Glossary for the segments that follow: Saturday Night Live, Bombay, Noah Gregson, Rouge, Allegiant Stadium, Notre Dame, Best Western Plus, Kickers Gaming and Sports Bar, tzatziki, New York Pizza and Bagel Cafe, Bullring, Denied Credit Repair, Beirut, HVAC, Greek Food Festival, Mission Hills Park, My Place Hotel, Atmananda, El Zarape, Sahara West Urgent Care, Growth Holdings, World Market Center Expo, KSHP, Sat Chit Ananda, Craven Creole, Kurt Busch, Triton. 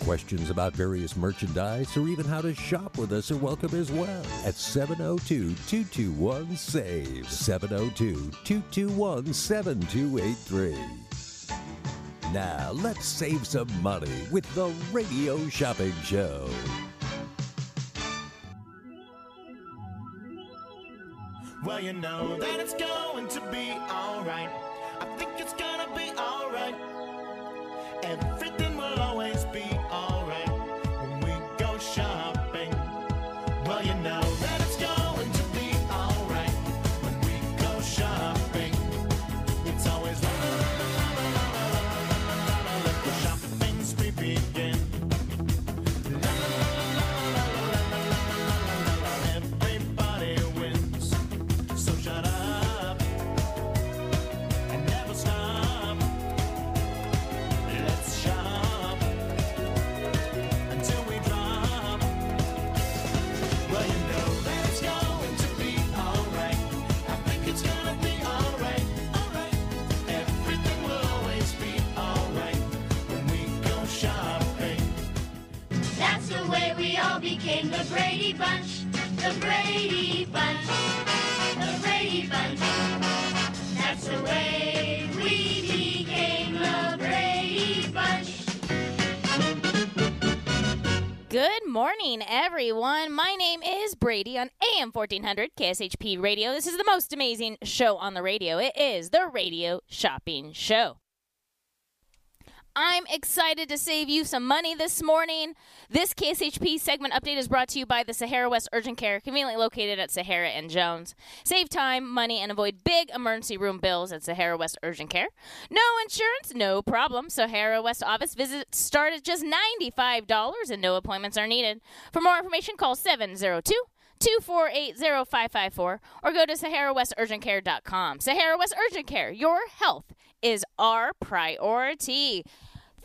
Questions about various merchandise or even how to shop with us are welcome as well at 702-221-SAVE, 702-221-7283. Now, let's save some money with the Radio Shopping Show. Well, you know that it's going to be all right. I think it's gonna be all right. Everything will always be all right when we go shopping. Well, you know that it's going to be all right when we go shopping. It's always right. Became the Brady Bunch, the Brady Bunch, the Brady Bunch. That's the way we became the Brady Bunch. Good morning, everyone. My name is Brady on AM 1400 KSHP Radio. This is the most amazing show on the radio. It is the Radio Shopping Show. I'm excited to save you some money this morning. This KSHP segment update is brought to you by the Sahara West Urgent Care, conveniently located at Sahara and Jones. Save time, money, and avoid big emergency room bills at Sahara West Urgent Care. No insurance, no problem. Sahara West office visits start at just $95 and no appointments are needed. For more information, call 702-248-0554 or go to saharawesturgentcare.com. Sahara West Urgent Care, your health is our priority.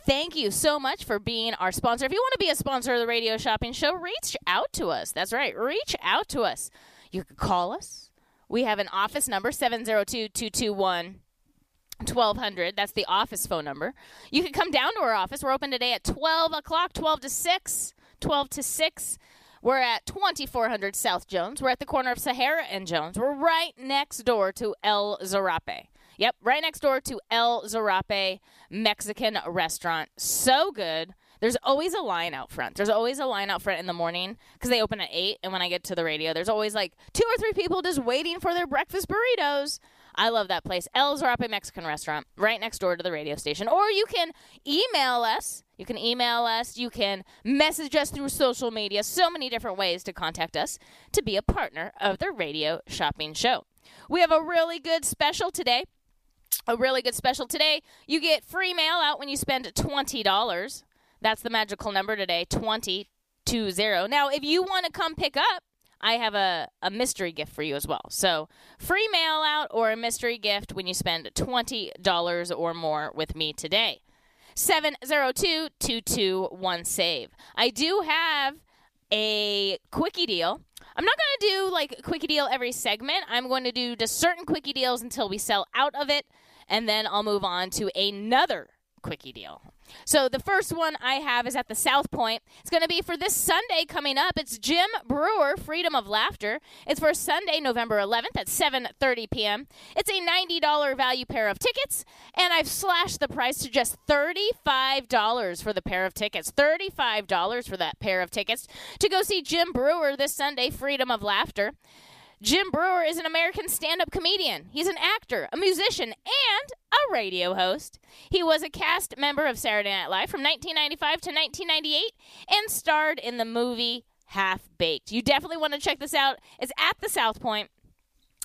Thank you so much for being our sponsor. If you want to be a sponsor of the Radio Shopping Show, reach out to us. That's right, reach out to us. You can call us. We have an office number, 702-221-1200. That's the office phone number. You can come down to our office. We're open today at 12 o'clock, 12 to 6, 12 to 6. We're at 2400 South Jones. We're at the corner of Sahara and Jones. We're right next door to El Zarape. Yep, right next door to El Zarape Mexican restaurant. So good. There's always a line out front. There's always a line out front in the morning because they open at 8, and when I get to the radio, there's always like 2 or 3 people just waiting for their breakfast burritos. I love that place. El Zarape Mexican restaurant right next door to the radio station. Or you can email us. You can email us. You can message us through social media. So many different ways to contact us to be a partner of the Radio Shopping Show. We have a really good special today. A really good special today. You get free mail out when you spend $20. That's the magical number today, 2020. Now, if you want to come pick up, I have a mystery gift for you as well. So free mail out or a mystery gift when you spend $20 or more with me today. 702-221-SAVE. I do have a quickie deal. I'm not going to do like a quickie deal every segment. I'm going to do just certain quickie deals until we sell out of it, and then I'll move on to another quickie deal. So the first one I have is at the South Point. It's going to be for this Sunday coming up. It's Jim Breuer, Freedom of Laughter. It's for Sunday, November 11th at 7:30 p.m. It's a $90 value pair of tickets, and I've slashed the price to just $35 for the pair of tickets. $35 for that pair of tickets to go see Jim Breuer this Sunday, Freedom of Laughter. Jim Breuer is an American stand-up comedian. He's an actor, a musician, and a radio host. He was a cast member of Saturday Night Live from 1995 to 1998 and starred in the movie Half Baked. You definitely want to check this out. It's at the South Point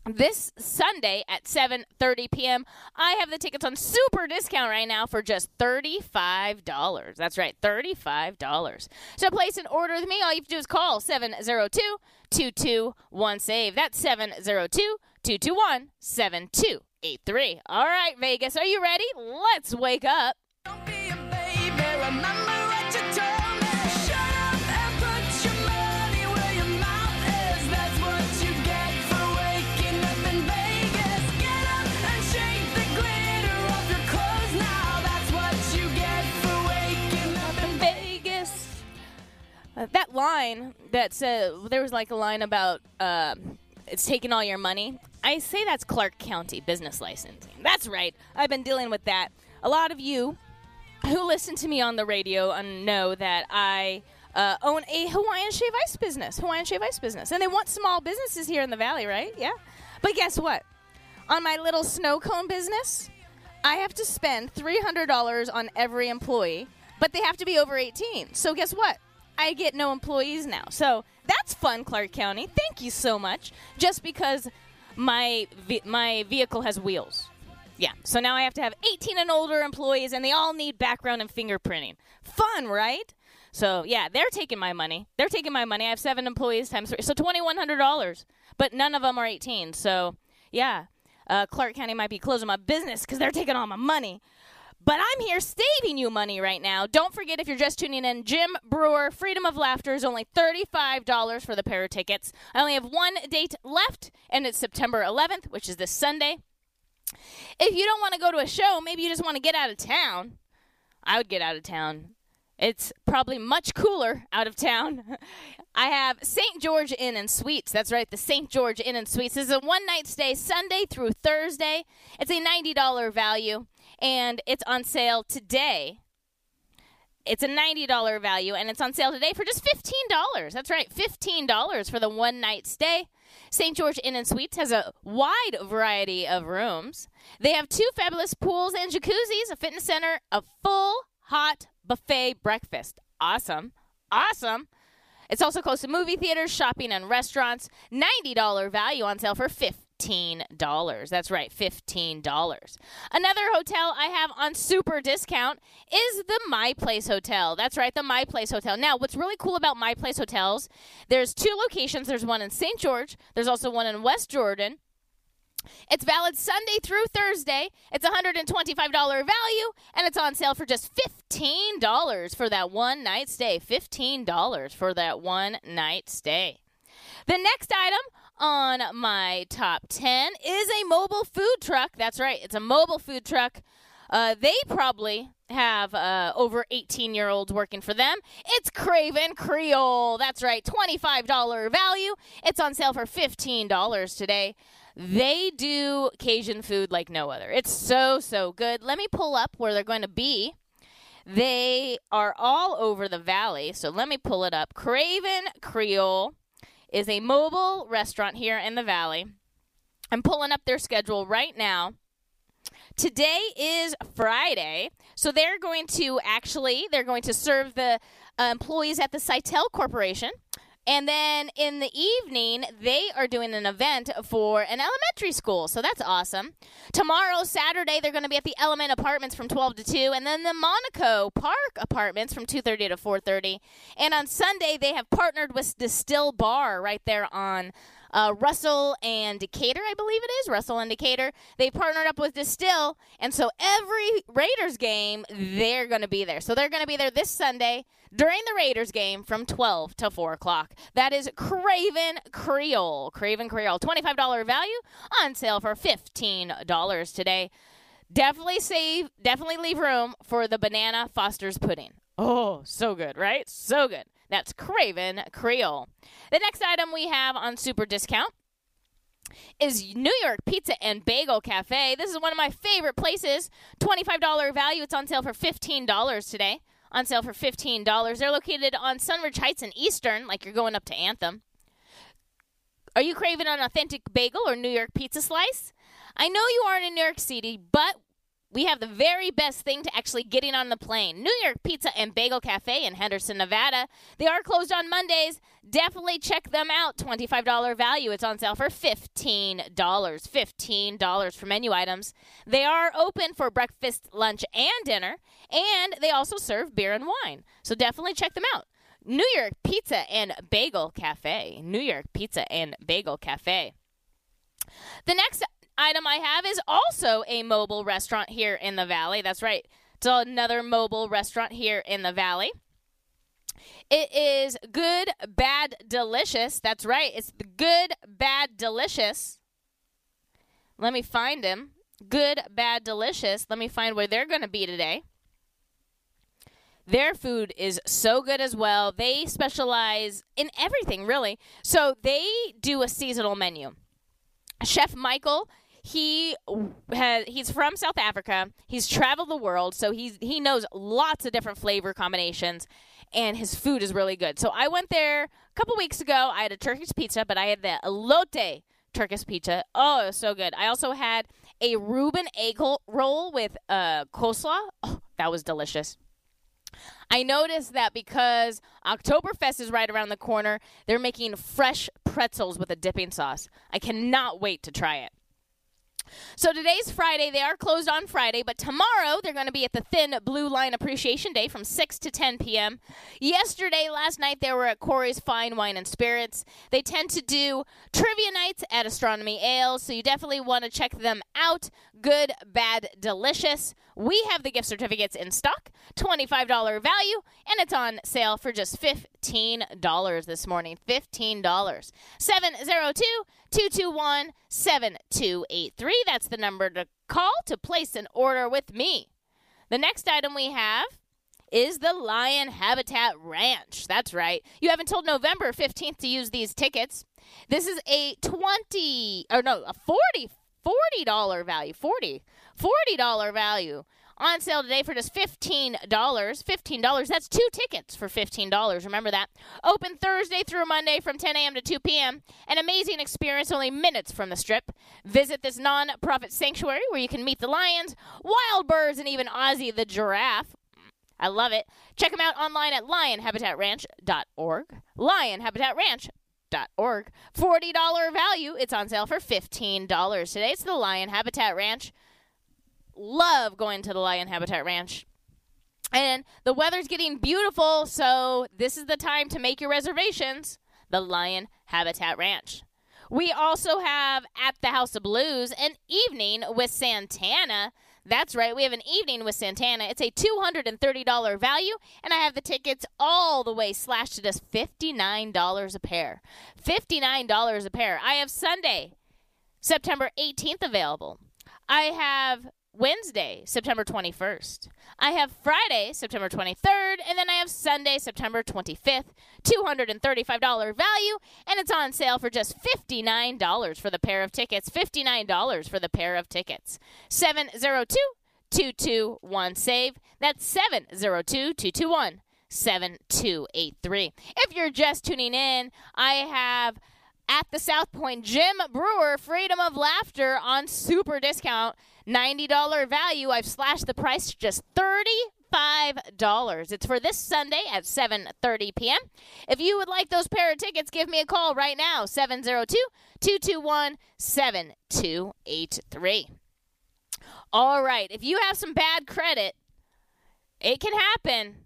this Sunday at 7:30 p.m. I have the tickets on super discount right now for just $35. That's right, $35. So place an order with me. All you have to do is call 702-221-SAVE. That's 702-221-7283. All right, Vegas, are you ready? Let's wake up. Don't be a baby, remember. That line that said, there was like a line about it's taking all your money. I say that's Clark County business licensing. That's right. I've been dealing with that. A lot of you who listen to me on the radio know that I own a Hawaiian Shave Ice business. And they want small businesses here in the Valley, right? Yeah. But guess what? On my little snow cone business, I have to spend $300 on every employee, but they have to be over 18. So guess what? I get no employees now. So that's fun, Clark County. Thank you so much. Just because my vehicle has wheels. Yeah. So now I have to have 18 and older employees, and they all need background and fingerprinting. Fun, right? So, yeah, they're taking my money. I have 7 employees times 3. So $2,100. But none of them are 18. So, yeah, Clark County might be closing my business because they're taking all my money. But I'm here saving you money right now. Don't forget, if you're just tuning in, Jim Breuer, Freedom of Laughter is only $35 for the pair of tickets. I only have one date left, and it's September 11th, which is this Sunday. If you don't want to go to a show, maybe you just want to get out of town. I would get out of town. It's probably much cooler out of town. I have St. George Inn and Suites. That's right, the St. George Inn and Suites. This is a one-night stay, Sunday through Thursday. It's a $90 value, and it's on sale today. It's a $90 value, and it's on sale today for just $15. That's right, $15 for the one-night stay. St. George Inn and Suites has a wide variety of rooms. They have 2 fabulous pools and jacuzzis, a fitness center, a full hot buffet breakfast. Awesome. Awesome. It's also close to movie theaters, shopping, and restaurants. $90 value on sale for $15. That's right, $15. Another hotel I have on super discount is the My Place Hotel. That's right, the My Place Hotel. Now, what's really cool about My Place Hotels, there's 2 locations. There's one in St. George. There's also one in West Jordan. It's valid Sunday through Thursday. It's $125 value, and it's on sale for just $15 for that one-night stay. $15 for that one-night stay. The next item on my top 10 is a mobile food truck. That's right. It's a mobile food truck. They probably have over 18-year-olds working for them. It's Craven Creole. That's right. $25 value. It's on sale for $15 today. They do Cajun food like no other. It's so, so good. Let me pull up where they're going to be. They are all over the Valley, so let me pull it up. Craven Creole is a mobile restaurant here in the Valley. I'm pulling up their schedule right now. Today is Friday, so they're going to serve the employees at the Sitel Corporation. And then in the evening, they are doing an event for an elementary school. So that's awesome. Tomorrow, Saturday, they're going to be at the Element Apartments from 12 to 2. And then the Monaco Park Apartments from 2:30 to 4:30. And on Sunday, they have partnered with Distill Bar right there on Russell and Decatur, I believe it is. Russell and Decatur. They partnered up with Distill. And so every Raiders game, they're going to be there. So they're going to be there this Sunday during the Raiders game from 12 to 4 o'clock. That is Craven Creole. Craven Creole. $25 value on sale for $15 today. Definitely leave room for the Banana Foster's Pudding. Oh, so good, right? So good. That's Craven Creole. The next item we have on super discount is New York Pizza and Bagel Cafe. This is one of my favorite places. $25 value. It's on sale for $15 today. On sale for $15. They're located on Sunridge Heights and Eastern, like you're going up to Anthem. Are you craving an authentic bagel or New York pizza slice? I know you aren't in New York City, but we have the very best thing to actually getting on the plane. New York Pizza and Bagel Cafe in Henderson, Nevada. They are closed on Mondays. Definitely check them out. $25 value. It's on sale for $15. $15 for menu items. They are open for breakfast, lunch, and dinner. And they also serve beer and wine. So definitely check them out. New York Pizza and Bagel Cafe. New York Pizza and Bagel Cafe. The next item I have is also a mobile restaurant here in the Valley. That's right. It's another mobile restaurant here in the Valley. It is Good, Bad, Delicious. That's right. It's the Good, Bad, Delicious. Let me find him. Good, Bad, Delicious. Let me find where they're going to be today. Their food is so good as well. They specialize in everything, really. So they do a seasonal menu. Chef Michael, he's from South Africa. He's traveled the world, so he knows lots of different flavor combinations, and his food is really good. So I went there a couple weeks ago. I had a Turkish pizza, but I had the elote Turkish pizza. Oh, it was so good. I also had a Reuben egg roll with coleslaw. Oh, that was delicious. I noticed that because Oktoberfest is right around the corner, they're making fresh pretzels with a dipping sauce. I cannot wait to try it. So today's Friday. They are closed on Friday, but tomorrow they're going to be at the Thin Blue Line Appreciation Day from 6 to 10 p.m. Yesterday, last night, they were at Corey's Fine Wine and Spirits. They tend to do trivia nights at Astronomy Ales, so you definitely want to check them out. Good, Bad, Delicious. We have the gift certificates in stock, $25 value, and it's on sale for just $15 this morning. $15. 702-221-7283. That's the number to call to place an order with me. The next item we have is the Lion Habitat Ranch. That's right. You have until November 15th to use these tickets. This is $40 value. On sale today for just $15. $15. That's two tickets for $15. Remember that. Open Thursday through Monday from 10 a.m. to 2 p.m. An amazing experience only minutes from the Strip. Visit this non-profit sanctuary where you can meet the lions, wild birds, and even Ozzy the giraffe. I love it. Check them out online at lionhabitatranch.org. lionhabitatranch.org. $40 value. It's on sale for $15 today. It's the Lion Habitat Ranch. Love going to the Lion Habitat Ranch. And the weather's getting beautiful, so this is the time to make your reservations. The Lion Habitat Ranch. We also have at the House of Blues an evening with Santana. That's right, we have an evening with Santana. It's a $230 value, and I have the tickets all the way slashed to just $59 a pair. $59 a pair. I have Sunday, September 18th available. I have Wednesday, September 21st. I have Friday, September 23rd, and then I have Sunday, September 25th, $235 value, and it's on sale for just $59 for the pair of tickets. $59 for the pair of tickets. 702-221-SAVE. That's 702-221-7283. If you're just tuning in, I have at the South Point, Jim Breuer, Freedom of Laughter on super discount. $90 value. I've slashed the price to just $35. It's for this Sunday at 7:30 p.m. If you would like those pair of tickets, give me a call right now, 702-221-7283. All right. If you have some bad credit, it can happen.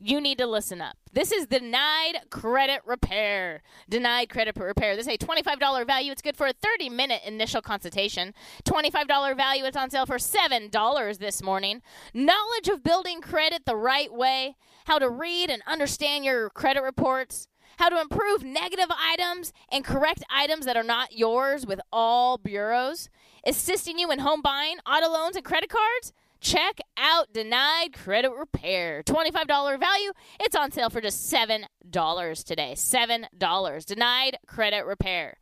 You need to listen up. This is Denied Credit Repair. Denied Credit Repair. This is a $25 value. It's good for a 30-minute initial consultation. $25 value. It's on sale for $7 this morning. Knowledge of building credit the right way, how to read and understand your credit reports, how to improve negative items and correct items that are not yours with all bureaus, assisting you in home buying, auto loans, and credit cards. Check out Denied Credit Repair. $25 value. It's on sale for just $7 today. $7. Denied Credit Repair.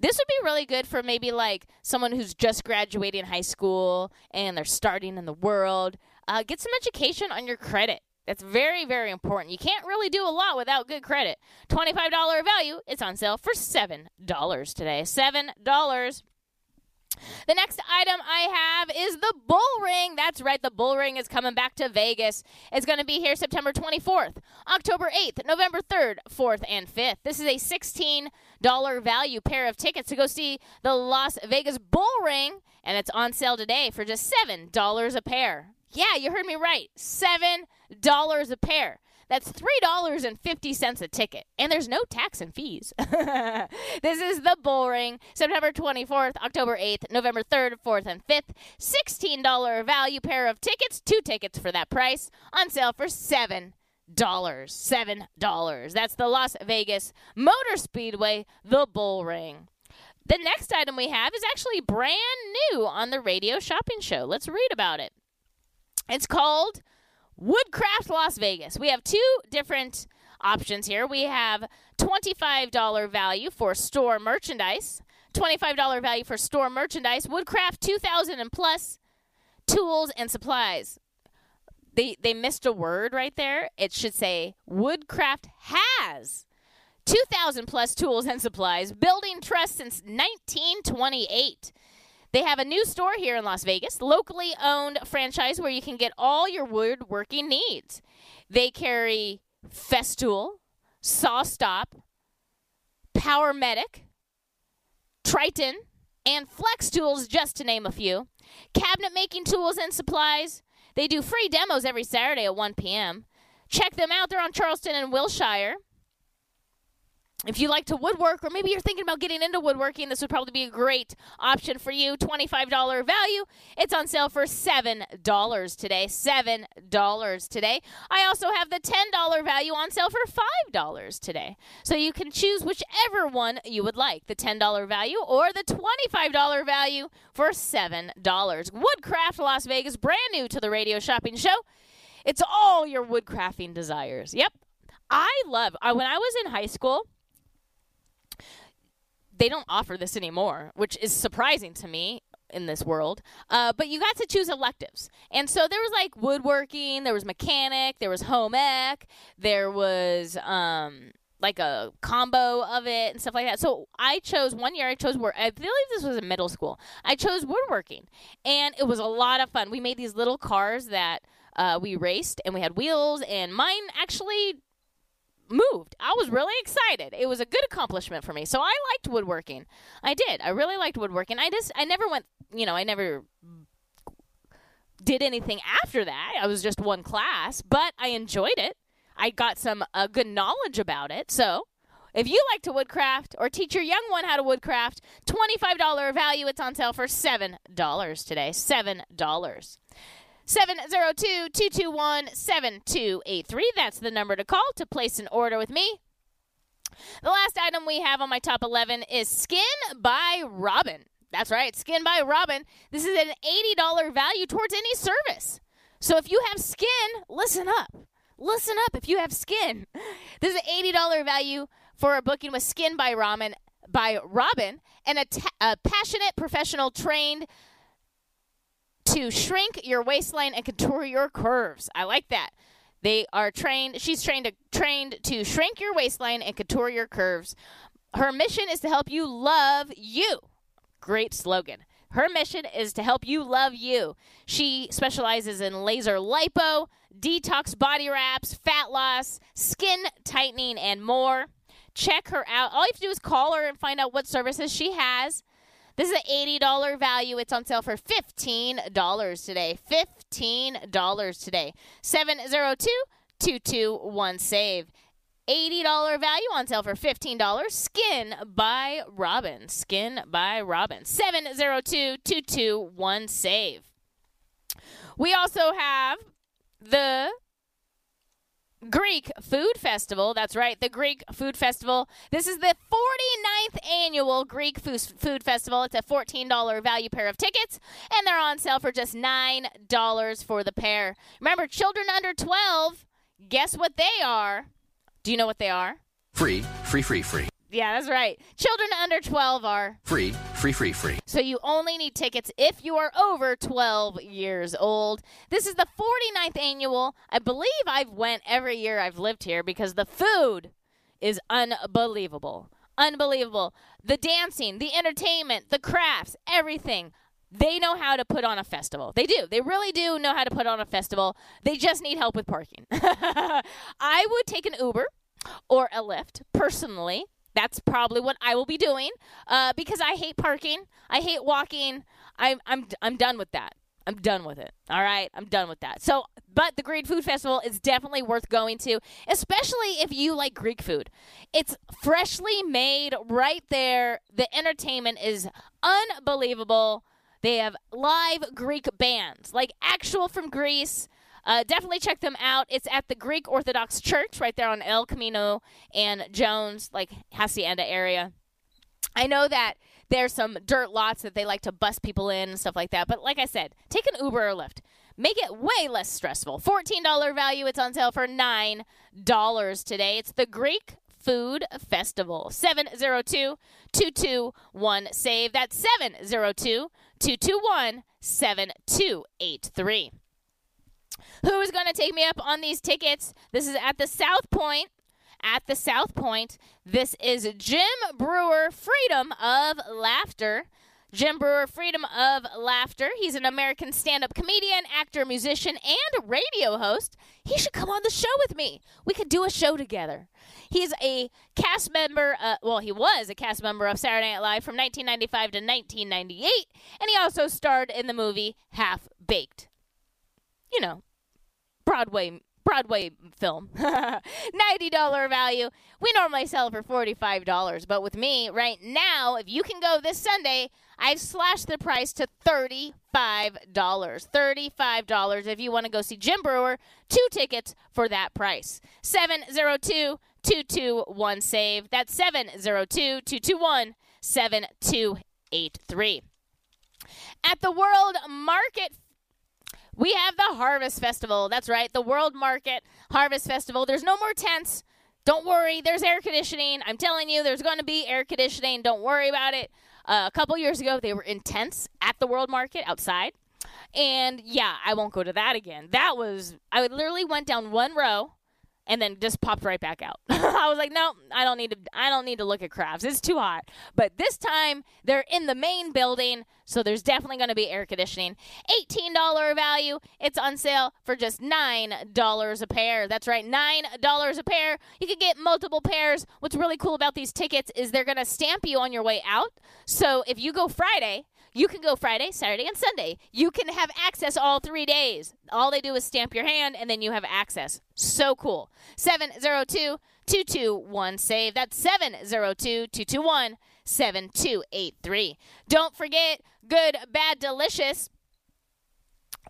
This would be really good for maybe like someone who's just graduating high school and they're starting in the world. Get some education on your credit. That's very, very important. You can't really do a lot without good credit. $25 value. It's on sale for $7 today. $7. The next item I have is the Bullring. That's right, the Bullring is coming back to Vegas. It's going to be here September 24th, October 8th, November 3rd, 4th, and 5th. This is a $16 value pair of tickets to go see the Las Vegas Bullring, and it's on sale today for just $7 a pair. Yeah, you heard me right, $7 a pair. That's $3.50 a ticket, and there's no tax and fees. This is the Bullring, September 24th, October 8th, November 3rd, 4th, and 5th. $16 value pair of tickets, 2 tickets for that price, on sale for $7. $7. That's the Las Vegas Motor Speedway, the Bullring. The next item we have is actually brand new on the radio shopping show. Let's read about it. It's called Woodcraft Las Vegas. We have 2 different options here. We have $25 value for store merchandise. Woodcraft 2,000 and plus tools and supplies. They missed a word right there. It should say Woodcraft has 2,000 plus tools and supplies. Building trust since 1928. They have a new store here in Las Vegas, locally owned franchise where you can get all your woodworking needs. They carry Festool, Saw Stop, Power Medic, Triton, and Flex Tools, just to name a few. Cabinet making tools and supplies. They do free demos every Saturday at 1 p.m. Check them out. They're on Charleston and Wilshire. If you like to woodwork, or maybe you're thinking about getting into woodworking, this would probably be a great option for you. $25 value. It's on sale for $7 today. I also have the $10 value on sale for $5 today. So you can choose whichever one you would like, the $10 value or the $25 value for $7. Woodcraft Las Vegas, brand new to the radio shopping show. It's all your woodcrafting desires. Yep. When I was in high school, they don't offer this anymore, which is surprising to me in this world. But you got to choose electives. And so there was like woodworking, there was mechanic, there was home ec, there was like a combo of it and stuff like that. So I chose one year, I believe this was in middle school. I chose woodworking, and it was a lot of fun. We made these little cars that we raced, and we had wheels, and mine actually moved. I was really excited. It was a good accomplishment for me. So I liked woodworking. I did. I really liked woodworking. I never did anything after that. I was just one class, but I enjoyed it. I got some good knowledge about it. So if you like to woodcraft or teach your young one how to woodcraft, $25 value. It's on sale for $7 today. $7. 702-221-7283. That's the number to call to place an order with me. The last item we have on my top 11 is Skin by Robin. That's right, Skin by Robin. This is an $80 value towards any service. So if you have skin, listen up if you have skin. This is an $80 value for a booking with Skin by Robin, and a passionate professional trained to shrink your waistline and contour your curves. I like that. She's trained to shrink your waistline and contour your curves. Her mission is to help you love you. Great slogan. Her mission is to help you love you. She specializes in laser lipo, detox body wraps, fat loss, skin tightening, and more. Check her out. All you have to do is call her and find out what services she has. This is an $80 value. It's on sale for $15 today. $15 today. 702-221-SAVE. $80 value on sale for $15. Skin by Robin. 702-221-SAVE. We also have the Greek Food Festival. That's right, the Greek Food Festival. This is the 49th annual Greek Food Festival. It's a $14 value pair of tickets, and they're on sale for just $9 for the pair. Remember, children under 12, guess what they are? Do you know what they are? Free. Yeah, that's right. Children under 12 are free. So you only need tickets if you are over 12 years old. This is the 49th annual. I believe I've went every year I've lived here because the food is unbelievable. Unbelievable. The dancing, the entertainment, the crafts, everything. They know how to put on a festival. They do. They really do know how to put on a festival. They just need help with parking. I would take an Uber or a Lyft, personally. That's probably what I will be doing because I hate parking. I hate walking. I'm done with that. I'm done with it. All right? I'm done with that. So, but the Greek Food Festival is definitely worth going to, especially if you like Greek food. It's freshly made right there. The entertainment is unbelievable. They have live Greek bands, like actual from Greece. Definitely check them out. It's at the Greek Orthodox Church right there on El Camino and Jones, like Hacienda area. I know that there's some dirt lots that they like to bus people in and stuff like that. But like I said, take an Uber or Lyft. Make it way less stressful. $14 value. It's on sale for $9 today. It's the Greek Food Festival. 702-221-SAVE. That's 702-221-7283. Who is going to take me up on these tickets? This is at the South Point. At the South Point, this is Jim Breuer, Freedom of Laughter. Jim Breuer, Freedom of Laughter. He's an American stand-up comedian, actor, musician, and radio host. He should come on the show with me. We could do a show together. He's a cast member, he was a cast member of Saturday Night Live from 1995 to 1998, and he also starred in the movie Half Baked. You know, Broadway film. $90 value. We normally sell for $45, but with me right now, if you can go this Sunday, I've slashed the price to $35. $35 if you want to go see Jim Breuer. 2 tickets for that price. 702-221-SAVE. That's 702-221-7283. At the World Market, we have the Harvest Festival. That's right, the World Market Harvest Festival. There's no more tents. Don't worry, there's air conditioning. I'm telling you, there's going to be air conditioning. Don't worry about it. A couple years ago, they were in tents at the World Market outside. And, yeah, I won't go to that again. I literally went down one row and then just popped right back out. I was like, no, I don't need to look at crafts. It's too hot. But this time, they're in the main building, so there's definitely going to be air conditioning. $18 value. It's on sale for just $9 a pair. That's right, $9 a pair. You can get multiple pairs. What's really cool about these tickets is they're going to stamp you on your way out. So if you go Friday, you can go Friday, Saturday, and Sunday. You can have access all 3 days. All they do is stamp your hand, and then you have access. So cool. 702-221-SAVE. That's 702-221-7283. Don't forget, Good, Bad, Delicious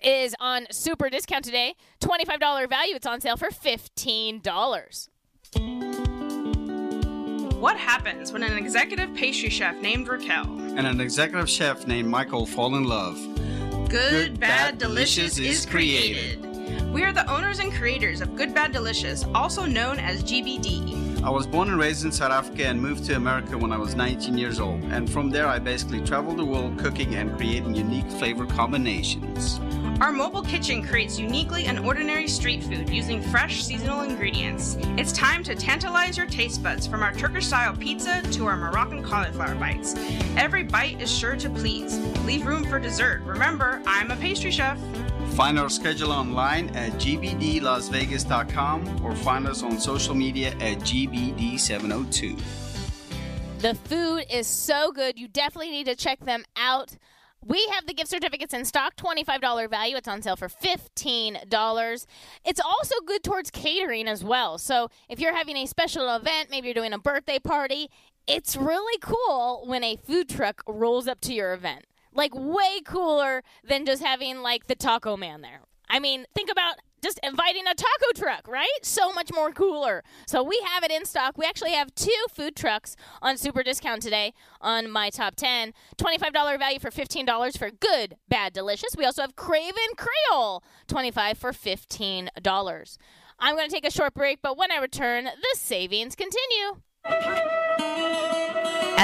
is on super discount today. $25 value. It's on sale for $15. What happens when an executive pastry chef named Raquel and an executive chef named Michael fall in love? Good, Bad, Delicious is created. We are the owners and creators of Good, Bad, Delicious, also known as GBD. I was born and raised in South Africa and moved to America when I was 19 years old. And from there, I basically traveled the world cooking and creating unique flavor combinations. Our mobile kitchen creates uniquely and ordinary street food using fresh, seasonal ingredients. It's time to tantalize your taste buds from our Turkish-style pizza to our Moroccan cauliflower bites. Every bite is sure to please. Leave room for dessert. Remember, I'm a pastry chef. Find our schedule online at gbdlasvegas.com or find us on social media at GBD702. The food is so good. You definitely need to check them out. We have the gift certificates in stock, $25 value. It's on sale for $15. It's also good towards catering as well. So if you're having a special event, maybe you're doing a birthday party, it's really cool when a food truck rolls up to your event. Like way cooler than just having like the taco man there. I mean, think about just inviting a taco truck, right? So much more cooler. So we have it in stock. We actually have 2 food trucks on super discount today on my top 10. $25 value for $15 for Good, Bad, Delicious. We also have Craven Creole, $25 for $15. I'm going to take a short break, but when I return, the savings continue.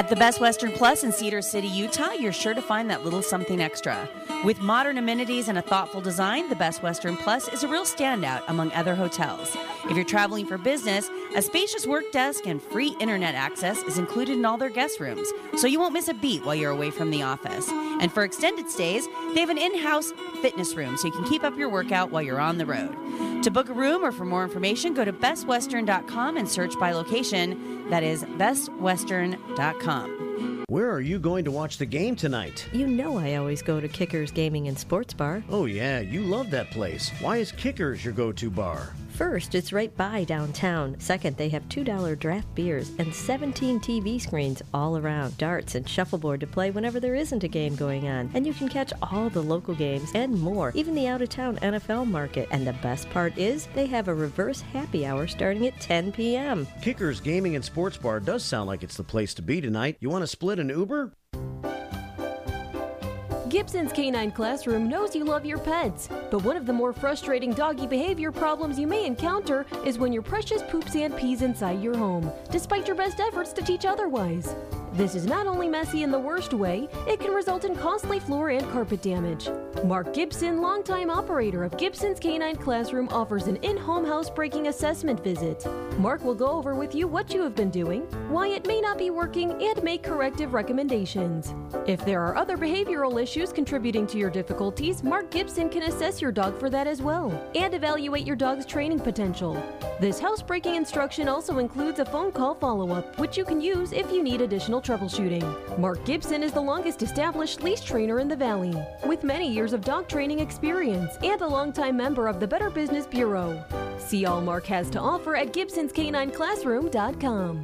At the Best Western Plus in Cedar City, Utah, you're sure to find that little something extra. With modern amenities and a thoughtful design, the Best Western Plus is a real standout among other hotels. If you're traveling for business, a spacious work desk and free internet access is included in all their guest rooms, so you won't miss a beat while you're away from the office. And for extended stays, they have an in-house fitness room so you can keep up your workout while you're on the road. To book a room or for more information, go to bestwestern.com and search by location. That is bestwestern.com. Where are you going to watch the game tonight? You know I always go to Kickers Gaming and Sports Bar. Oh yeah, you love that place. Why is Kickers your go-to bar? First, it's right by downtown. Second, they have $2 draft beers and 17 TV screens all around. Darts and shuffleboard to play whenever there isn't a game going on. And you can catch all the local games and more, even the out-of-town NFL market. And the best part is they have a reverse happy hour starting at 10 p.m. Kickers Gaming and Sports Bar does sound like it's the place to be tonight. You want to split an Uber? Gibson's Canine Classroom knows you love your pets, but one of the more frustrating doggy behavior problems you may encounter is when your precious poops and pees inside your home, despite your best efforts to teach otherwise. This is not only messy in the worst way, it can result in costly floor and carpet damage. Mark Gibson, longtime operator of Gibson's Canine Classroom, offers an in-home housebreaking assessment visit. Mark will go over with you what you have been doing, why it may not be working, and make corrective recommendations. If there are other behavioral issues contributing to your difficulties, Mark Gibson can assess your dog for that as well and evaluate your dog's training potential. This housebreaking instruction also includes a phone call follow-up, which you can use if you need additional troubleshooting. Mark Gibson is the longest established leash trainer in the Valley, with many years of dog training experience and a longtime member of the Better Business Bureau. See all Mark has to offer at GibsonsCanineClassroom.com.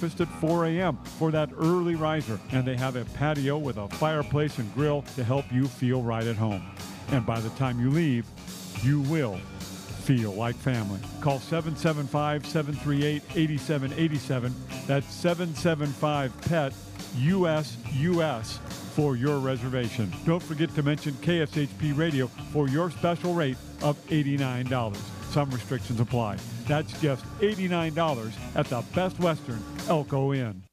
at 4 a.m. for that early riser, and they have a patio with a fireplace and grill to help you feel right at home. And by the time you leave, you will feel like family. Call 775-738-8787. That's 775-PET-US-US for your reservation. Don't forget to mention KSHP Radio for your special rate of $89. Some restrictions apply. That's just $89 at the Best Western Elko Inn.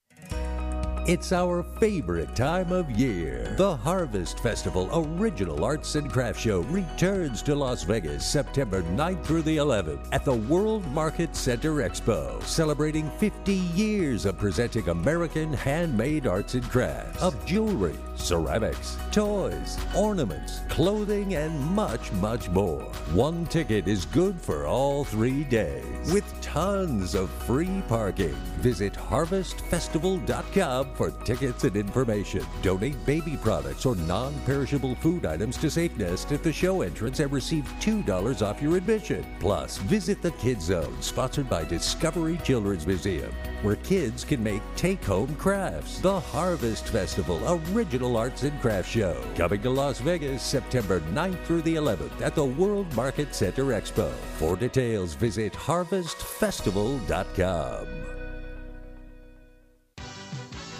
It's our favorite time of year. The Harvest Festival Original Arts and Craft Show returns to Las Vegas September 9th through the 11th at the World Market Center Expo, celebrating 50 years of presenting American handmade arts and crafts of jewelry, ceramics, toys, ornaments, clothing, and much, much more. One ticket is good for all 3 days with tons of free parking. Visit harvestfestival.com for tickets and information. Donate baby products or non-perishable food items to Safe Nest at the show entrance and receive $2 off your admission. Plus, visit the Kids Zone, sponsored by Discovery Children's Museum, where kids can make take-home crafts. The Harvest Festival Original Arts and Crafts Show, coming to Las Vegas September 9th through the 11th at the World Market Center Expo. For details, visit harvestfestival.com.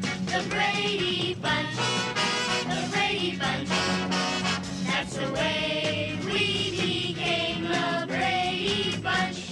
the Brady Bunch, the Brady Bunch. That's the way we became the Brady Bunch.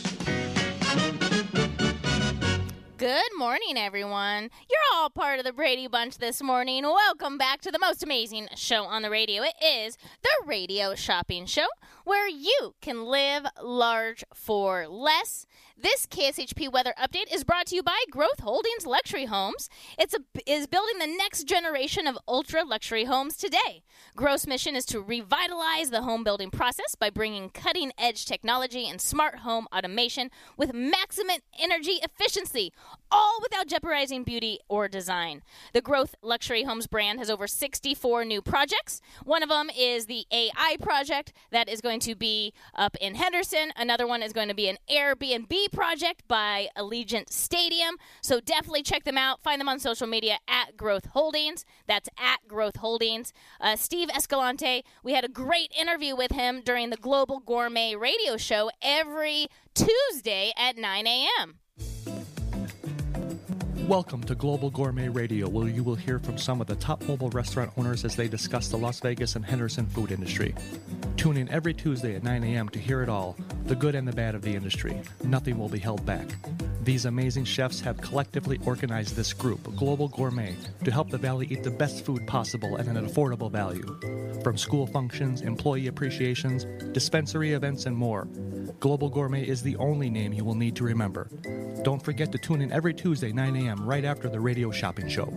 Good morning, everyone. You're all part of the Brady Bunch this morning. Welcome back to the most amazing show on the radio. It is the Radio Shopping Show, where you can live large for less. This KSHP weather update is brought to you by Growth Holdings Luxury Homes. It is building the next generation of ultra-luxury homes today. Growth's mission is to revitalize the home building process by bringing cutting-edge technology and smart home automation with maximum energy efficiency, all without jeopardizing beauty or design. The Growth Luxury Homes brand has over 64 new projects. One of them is the AI project that is going to be up in Henderson. Another one is going to be an Airbnb project by Allegiant Stadium. So definitely check them out. Find them on social media at Growth Holdings. That's at Growth Holdings. Steve Escalante, we had a great interview with him during the Global Gourmet Radio Show every Tuesday at 9 a.m. Welcome to Global Gourmet Radio, where you will hear from some of the top mobile restaurant owners as they discuss the Las Vegas and Henderson food industry. Tune in every Tuesday at 9 a.m. to hear it all, the good and the bad of the industry. Nothing will be held back. These amazing chefs have collectively organized this group, Global Gourmet, to help the Valley eat the best food possible at an affordable value. From school functions, employee appreciations, dispensary events, and more, Global Gourmet is the only name you will need to remember. Don't forget to tune in every Tuesday, 9 a.m., right after the Radio Shopping Show.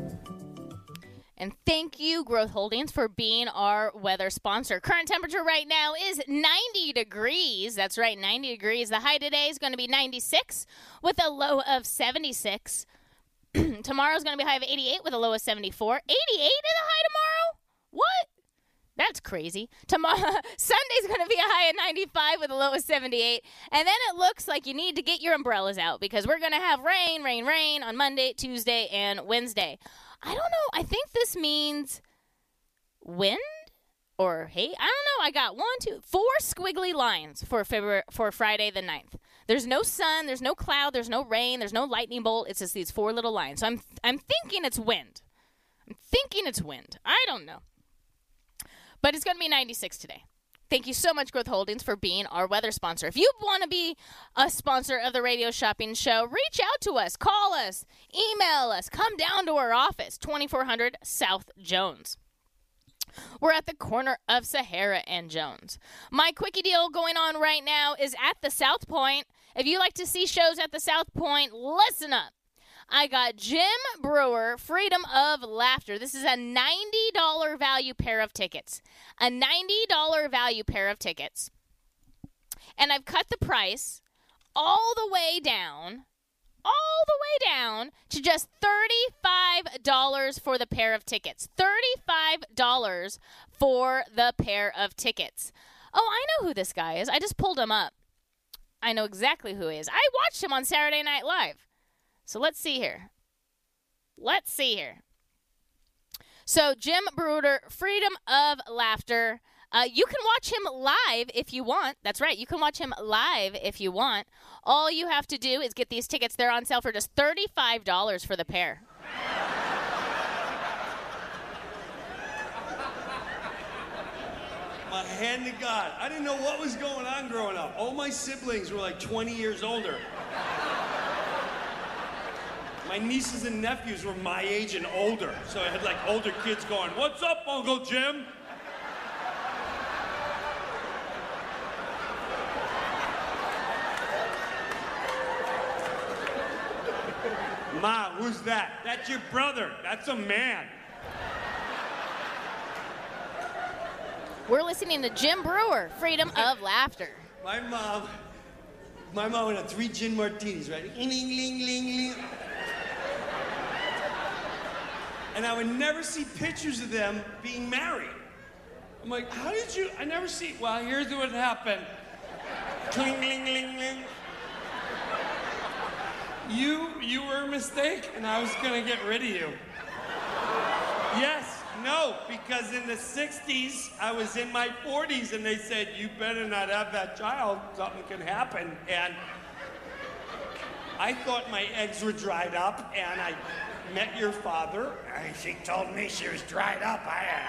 And thank you, Growth Holdings, for being our weather sponsor. Current temperature right now is 90 degrees. That's right, 90 degrees. The high today is going to be 96 with a low of 76. Tomorrow's going to be a high of 88 with a low of 74. 88 and a high tomorrow? What? That's crazy. Tomorrow, Sunday's going to be a high of 95 with a low of 78. And then it looks like you need to get your umbrellas out because we're going to have rain on Monday, Tuesday, and Wednesday. I don't know. I think this means wind or hate. I don't know. I got 4 squiggly lines for February, for Friday the 9th. There's no sun. There's no cloud. There's no rain. There's no lightning bolt. It's just these 4 little lines. So I'm thinking it's wind. I don't know. But it's going to be 96 today. Thank you so much, Growth Holdings, for being our weather sponsor. If you want to be a sponsor of the Radio Shopping Show, reach out to us, call us, email us, come down to our office, 2400 South Jones. We're at the corner of Sahara and Jones. My quickie deal going on right now is at the South Point. If you like to see shows at the South Point, listen up. I got Jim Breuer, Freedom of Laughter. This is a $90 value pair of tickets. And I've cut the price all the way down to just $35 for the pair of tickets. Oh, I know who this guy is. I just pulled him up. I know exactly who he is. I watched him on Saturday Night Live. So let's see here. So Jim Breuer, Freedom of Laughter. You can watch him live if you want. That's right. You can watch him live if you want. All you have to do is get these tickets. They're on sale for just $35 for the pair. My hand to God. I didn't know what was going on growing up. All my siblings were like 20 years older. My nieces and nephews were my age and older, so I had like older kids going, "What's up, Uncle Jim?" Ma, who's that? That's your brother. That's a man. We're listening to Jim Breuer, Freedom of Laughter. My mom would have 3 gin martinis, right? Ling, ling, ling, ling. And I would never see pictures of them being married. I'm like, how did you? I never see. Well, here's what happened. Cling, ling, ling, ling. You were a mistake, and I was gonna get rid of you. Yes, no, because in the 60s, I was in my 40s, and they said, you better not have that child. Something can happen, and I thought my eggs were dried up, and I met your father. And she told me she was dried up, I don't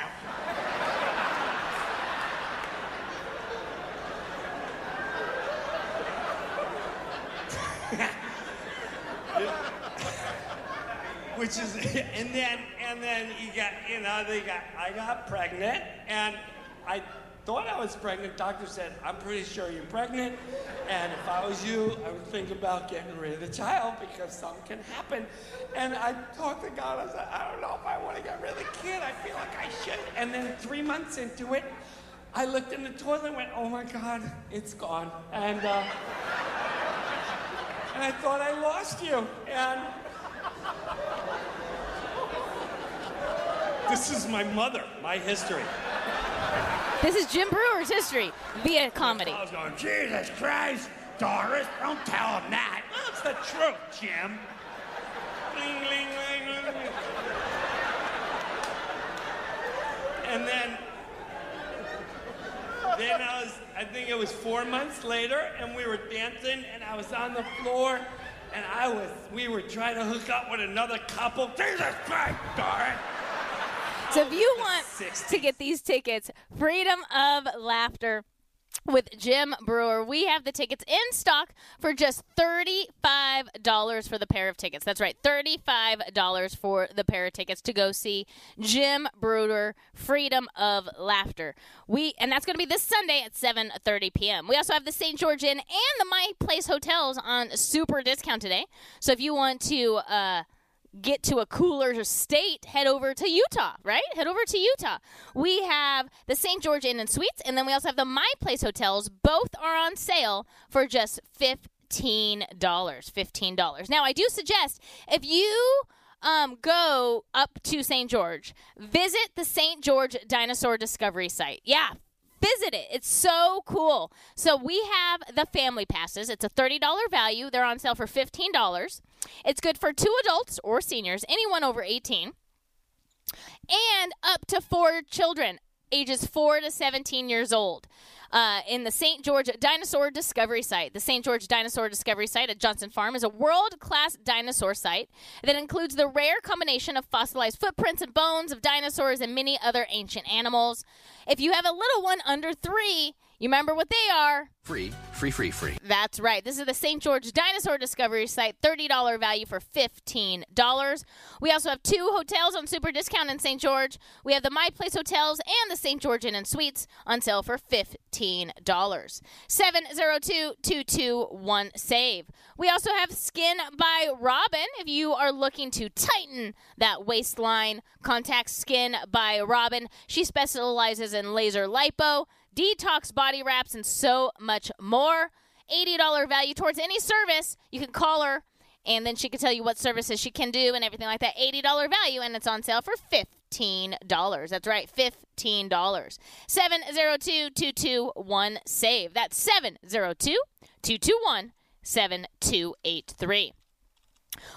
know. Which is, and then you got, you know, I got pregnant, and I thought I was pregnant. Doctor said, I'm pretty sure you're pregnant, and if I was you, I would think about getting rid of the child because something can happen. And I talked to God, I said, I don't know if I want to get rid of the kid, I feel like I should. And then 3 months into it, I looked in the toilet and went, oh my God, it's gone. And, and I thought I lost you. And this is my mother, my history. This is Jim Brewer's history via comedy. I was going, Jesus Christ, Doris, don't tell him that. Well, it's the truth, Jim. Bling, bling, bling, bling. And then I think it was 4 months later, and we were dancing, and I was on the floor, and we were trying to hook up with another couple. Jesus Christ, Doris. So if you want to get these tickets, Freedom of Laughter with Jim Breuer, we have the tickets in stock for just $35 for the pair of tickets. That's right, $35 for the pair of tickets to go see Jim Breuer, Freedom of Laughter. And that's going to be this Sunday at 7:30 p.m. We also have the St. George Inn and the My Place Hotels on super discount today. So if you want to get to a cooler state, head over to Utah, right? Head over to Utah. We have the St. George Inn and Suites, and then we also have the My Place Hotels. Both are on sale for just $15. $15. Now, I do suggest if you go up to St. George, visit the St. George Dinosaur Discovery Site. Yeah. Visit it. It's so cool. So we have the family passes. It's a $30 value. They're on sale for $15. It's good for 2 adults or seniors, anyone over 18, and up to 4 children, ages 4 to 17 years old, in the St. George Dinosaur Discovery Site. The St. George Dinosaur Discovery Site at Johnson Farm is a world-class dinosaur site that includes the rare combination of fossilized footprints and bones of dinosaurs and many other ancient animals. If you have a little one under 3, you remember what they are. Free, free, free, free. That's right. This is the St. George Dinosaur Discovery Site, $30 value for $15. We also have 2 hotels on super discount in St. George. We have the My Place Hotels and the St. George Inn and Suites on sale for $15. 702-221-SAVE. We also have Skin by Robin. If you are looking to tighten that waistline, contact Skin by Robin. She specializes in laser lipo, detox body wraps, and so much more. $80 value towards any service. You can call her, and then she can tell you what services she can do and everything like that. $80 value, and it's on sale for $15. That's right, $15. 702-221-SAVE. That's 702-221-7283.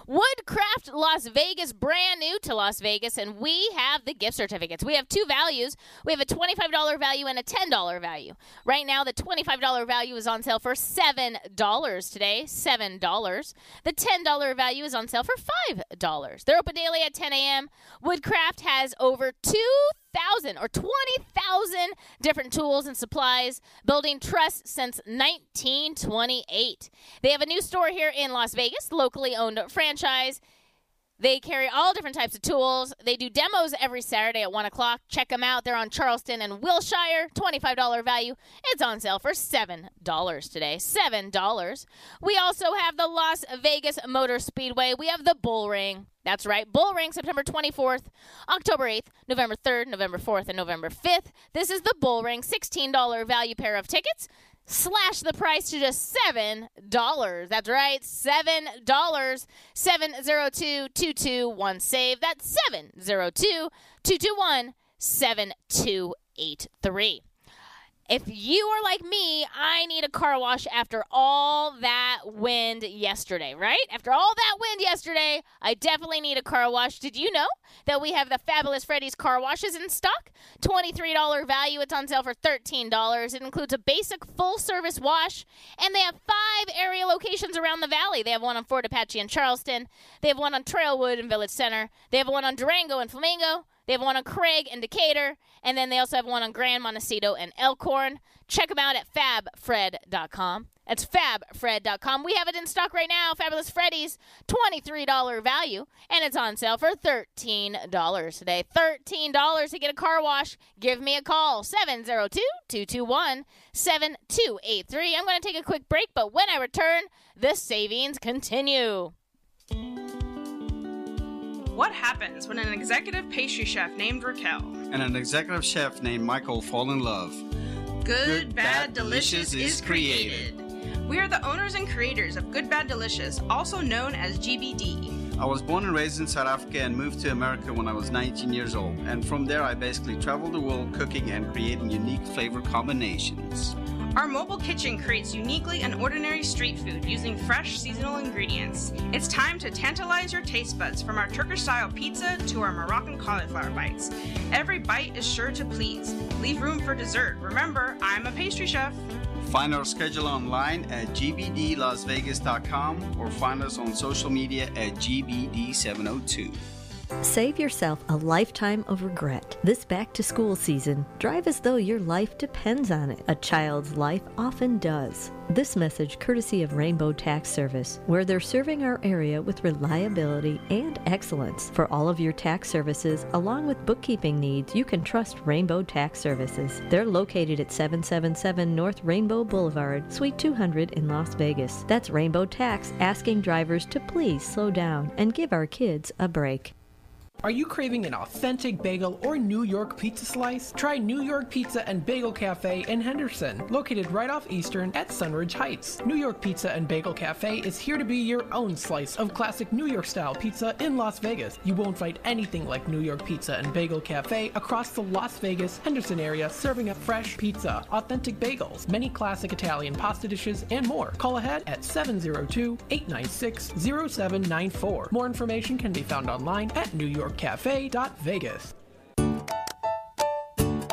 Woodcraft Las Vegas, brand new to Las Vegas, and we have the gift certificates. We have 2 values. We have a $25 value and a $10 value. Right now, the $25 value is on sale for $7 today, $7. The $10 value is on sale for $5. They're open daily at 10 a.m. Woodcraft has over 2,000 or 20,000 different tools and supplies, building trust since 1928. They have a new store here in Las Vegas, locally owned franchise. They carry all different types of tools. They do demos every Saturday at 1 o'clock. Check them out. They're on Charleston and Wilshire. $25 value. It's on sale for $7 today. $7. We also have the Las Vegas Motor Speedway. We have the Bullring. That's right. Bullring, September 24th, October 8th, November 3rd, November 4th, and November 5th. This is the Bullring. $16 value pair of tickets. Slash the price to just $7. That's right, $7. 702-221-SAVE. That's 702-221-7283. If you are like me, I need a car wash after all that wind yesterday, right? After all that wind yesterday, I definitely need a car wash. Did you know that we have the Fabulous Freddy's car washes in stock? $23 value. It's on sale for $13. It includes a basic full-service wash, and they have 5 area locations around the valley. They have one on Fort Apache in Charleston. They have one on Trailwood in Village Center. They have one on Durango and Flamingo. They have one on Craig and Decatur, and then they also have one on Grand, Montecito, and Elkhorn. Check them out at fabfred.com. That's fabfred.com. We have it in stock right now, Fabulous Freddy's, $23 value, and it's on sale for $13 today. $13 to get a car wash. Give me a call, 702-221-7283. I'm going to take a quick break, but when I return, the savings continue. What happens when an executive pastry chef named Raquel and an executive chef named Michael fall in love? Good, Bad, Delicious is created. We are the owners and creators of Good, Bad, Delicious, also known as GBD. I was born and raised in South Africa and moved to America when I was 19 years old. And from there, I basically traveled the world cooking and creating unique flavor combinations. Our mobile kitchen creates uniquely and ordinary street food using fresh, seasonal ingredients. It's time to tantalize your taste buds from our Turkish-style pizza to our Moroccan cauliflower bites. Every bite is sure to please. Leave room for dessert. Remember, I'm a pastry chef. Find our schedule online at gbdlasvegas.com or find us on social media at GBD702. Save yourself a lifetime of regret. This back-to-school season, drive as though your life depends on it. A child's life often does. This message courtesy of Rainbow Tax Service, where they're serving our area with reliability and excellence. For all of your tax services, along with bookkeeping needs, you can trust Rainbow Tax Services. They're located at 777 North Rainbow Boulevard, Suite 200 in Las Vegas. That's Rainbow Tax asking drivers to please slow down and give our kids a break. Are you craving an authentic bagel or New York pizza slice? Try New York Pizza and Bagel Cafe in Henderson, located right off Eastern at Sunridge Heights. New York Pizza and Bagel Cafe is here to be your own slice of classic New York-style pizza in Las Vegas. You won't find anything like New York Pizza and Bagel Cafe across the Las Vegas-Henderson area, serving up fresh pizza, authentic bagels, many classic Italian pasta dishes, and more. Call ahead at 702-896-0794. More information can be found online at New York Cafe.Vegas.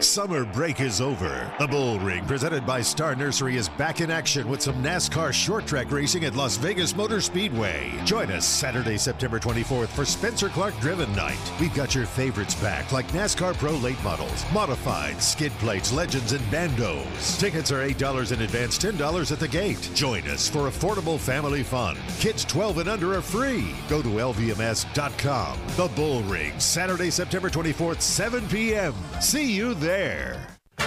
Summer break is over. The Bullring, presented by Star Nursery, is back in action with some NASCAR short track racing at Las Vegas Motor Speedway. Join us Saturday, September 24th for Spencer Clark Driven Night. We've got your favorites back, like NASCAR Pro Late Models, Modified, Skid Plates, Legends, and Bandos. Tickets are $8 in advance, $10 at the gate. Join us for affordable family fun. Kids 12 and under are free. Go to lvms.com. The Bullring, Saturday, September 24th, 7 p.m. See you there.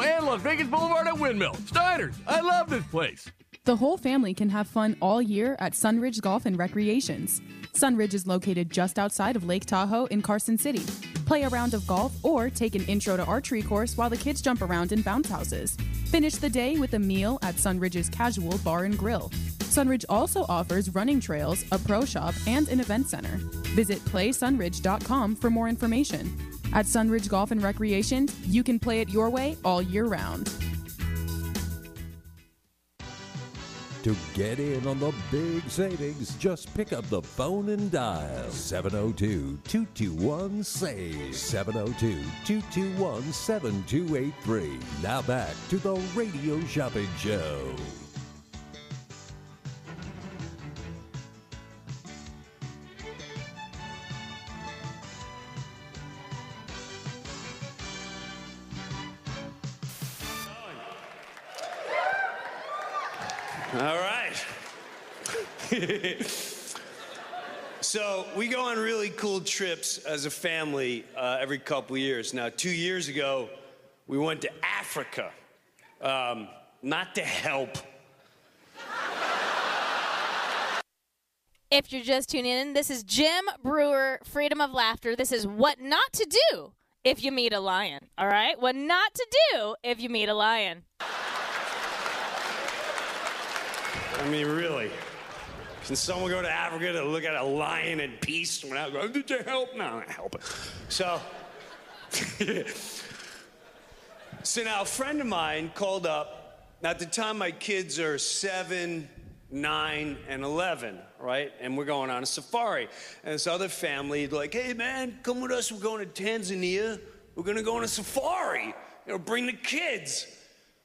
and Las Vegas Boulevard at Windmill. Steiner's, I love this place. The whole family can have fun all year at Sunridge Golf and Recreations. Sunridge is located just outside of Lake Tahoe in Carson City. Play a round of golf or take an intro to archery course while the kids jump around in bounce houses. Finish the day with a meal at Sunridge's Casual Bar and Grill. Sunridge also offers running trails, a pro shop, and an event center. Visit playsunridge.com for more information. At Sunridge Golf and Recreation, you can play it your way all year round. To get in on the big savings, just pick up the phone and dial 702-221-SAVE, 702-221-7283. Now back to the Radio Shopping Show. All right. So we go on really cool trips as a family every couple of years. Now, 2 years ago, we went to Africa, not to help. If you're just tuning in, this is Jim Breuer, Freedom of Laughter. This is what not to do if you meet a lion, all right? What not to do if you meet a lion. I mean, really. Can someone go to Africa to look at a lion in peace without going, did you help? No, I'm not helping. So, so now a friend of mine called up. Now, at the time, my kids are 7, 9, and 11, right? And we're going on a safari. And this other family, like, hey, man, come with us. We're going to Tanzania. We're going to go on a safari. You know, bring the kids.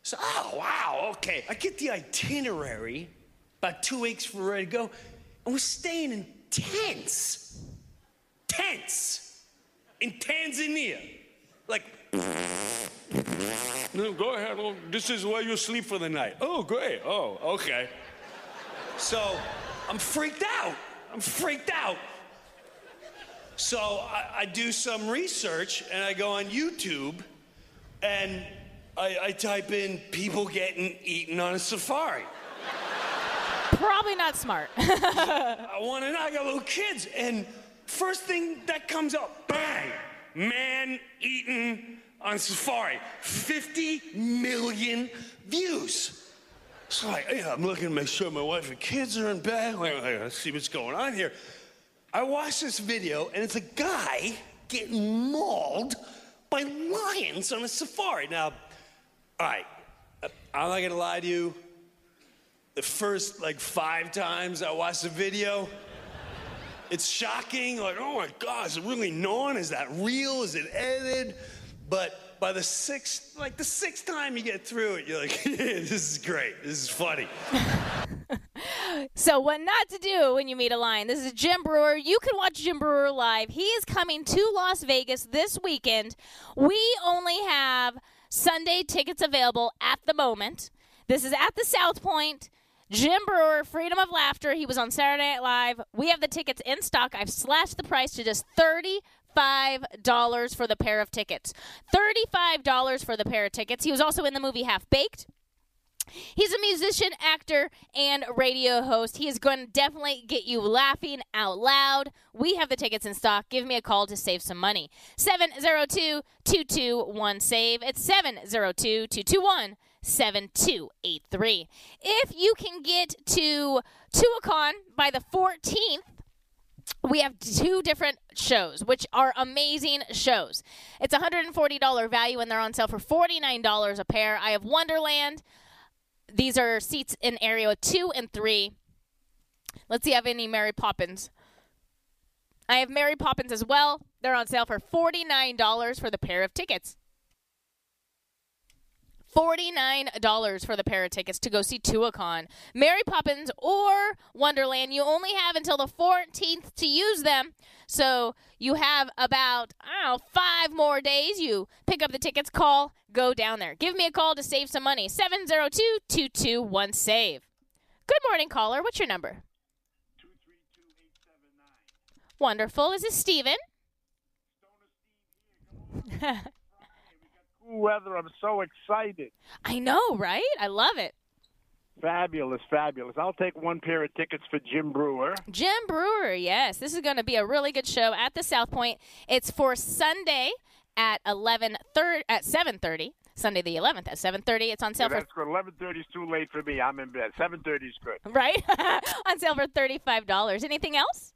So, oh, wow, okay. I get the itinerary. About 2 weeks we're ready to go, and we're staying in tents in Tanzania. Like, no, go ahead, well, this is where you sleep for the night. Oh, great, oh, okay. So I'm freaked out. So I do some research, and I go on YouTube, and I type in people getting eaten on a safari. Probably not smart. I want to know, I got little kids, and first thing that comes up, bang, man eaten on safari, 50 million views. So like, yeah, I'm looking to make sure my wife and kids are in bed, let's see what's going on here. I watched this video, and it's a guy getting mauled by lions on a safari. Now, all right, I'm not going to lie to you. The first, like, 5 times I watched the video, it's shocking. Like, oh, my God, is it really gnawing? Is that real? Is it edited? But by the sixth time you get through it, you're like, yeah, this is great. This is funny. So what not to do when you meet a lion. This is Jim Breuer. You can watch Jim Breuer live. He is coming to Las Vegas this weekend. We only have Sunday tickets available at the moment. This is at the South Point. Jim Breuer, Freedom of Laughter. He was on Saturday Night Live. We have the tickets in stock. I've slashed the price to just $35 for the pair of tickets. $35 for the pair of tickets. He was also in the movie Half Baked. He's a musician, actor, and radio host. He is going to definitely get you laughing out loud. We have the tickets in stock. Give me a call to save some money. 702-221-SAVE. It's 702-221-7283. If you can get to Tuacahn by the 14th, we have 2 different shows, which are amazing shows. It's $140 value, and they're on sale for $49 a pair. I have Wonderland. These are seats in area 2 and 3. Let's see if I have any Mary Poppins. I have Mary Poppins as well. They're on sale for $49 for the pair of tickets. $49 for the pair of tickets to go see Tuacahn. Mary Poppins or Wonderland, you only have until the 14th to use them. So you have about, 5 more days. You pick up the tickets, call, go down there. Give me a call to save some money. 702-221-SAVE. Good morning, caller. What's your number? 232-879. Wonderful. Is this Steven? Weather. I'm so excited. I know, right? I love it. Fabulous, fabulous. I'll take one pair of tickets for Jim Breuer. Jim Breuer, yes. This is going to be a really good show at the South Point. It's for Sunday at 7:30. Sunday the 11th at 7:30. It's on sale for... 11:30 is too late for me. I'm in bed. 7:30 is good. Right? On sale for $35. Anything else?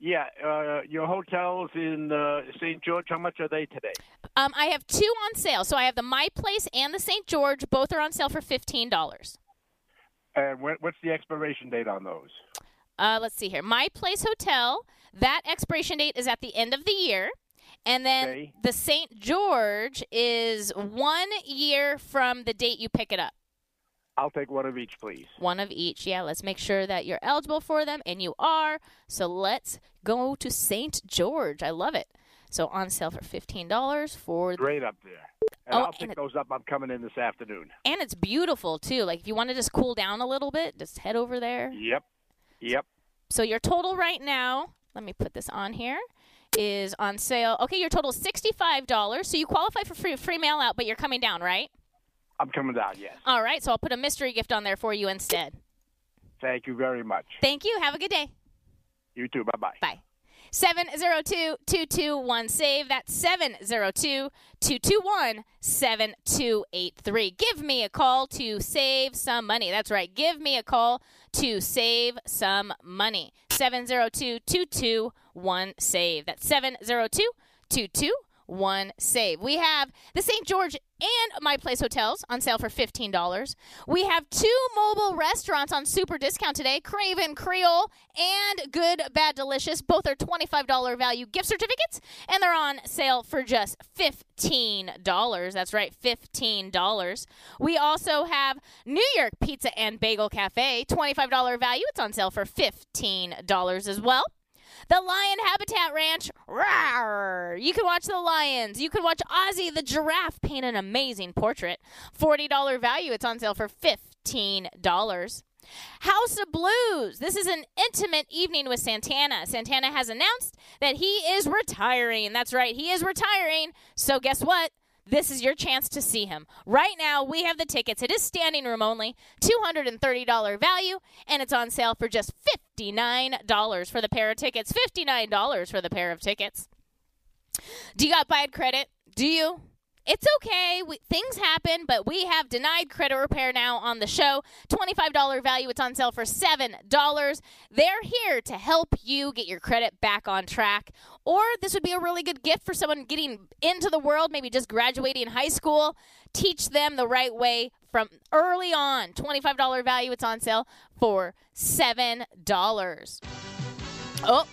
Yeah, your hotels in St. George, how much are they today? I have 2 on sale. So I have the My Place and the St. George. Both are on sale for $15. And what's the expiration date on those? Let's see here. My Place Hotel, that expiration date is at the end of the year. And then the St. George is 1 year from the date you pick it up. I'll take one of each, please. One of each, yeah. Let's make sure that you're eligible for them, and you are. So let's go to St. George. I love it. So on sale for $15 for... Great up there. And I'll pick those up. I'm coming in this afternoon. And it's beautiful, too. Like, if you want to just cool down a little bit, just head over there. Yep. Yep. So your total right now, let me put this on here, is on sale. Okay, your total is $65. So you qualify for free mail out, but you're coming down, right? I'm coming down, yes. All right, so I'll put a mystery gift on there for you instead. Thank you very much. Thank you. Have a good day. You too. Bye-bye. Bye. 702-221-SAVE. That's 702-221-7283. Give me a call to save some money. That's right. Give me a call to save some money. 702-221-SAVE. That's 702-221-SAVE. We have the St. George and My Place Hotels on sale for $15. We have two mobile restaurants on super discount today, Craven Creole and Good, Bad, Delicious. Both are $25 value gift certificates, and they're on sale for just $15. That's right, $15. We also have New York Pizza and Bagel Cafe, $25 value. It's on sale for $15 as well. The Lion Habitat Ranch, rawr! You can watch the lions. You can watch Ozzy the giraffe paint an amazing portrait. $40 value. It's on sale for $15. House of Blues. This is an intimate evening with Santana. Santana has announced that he is retiring. That's right. He is retiring. So guess what? This is your chance to see him. Right now, we have the tickets. It is standing room only, $230 value, and it's on sale for just $59 for the pair of tickets. $59 for the pair of tickets. Do you got bad credit? Do you? It's okay. Things happen, but we have Denied Credit Repair now on the show. $25 value. It's on sale for $7. They're here to help you get your credit back on track. Or this would be a really good gift for someone getting into the world, maybe just graduating high school. Teach them the right way from early on. $25 value. It's on sale for $7. Oh.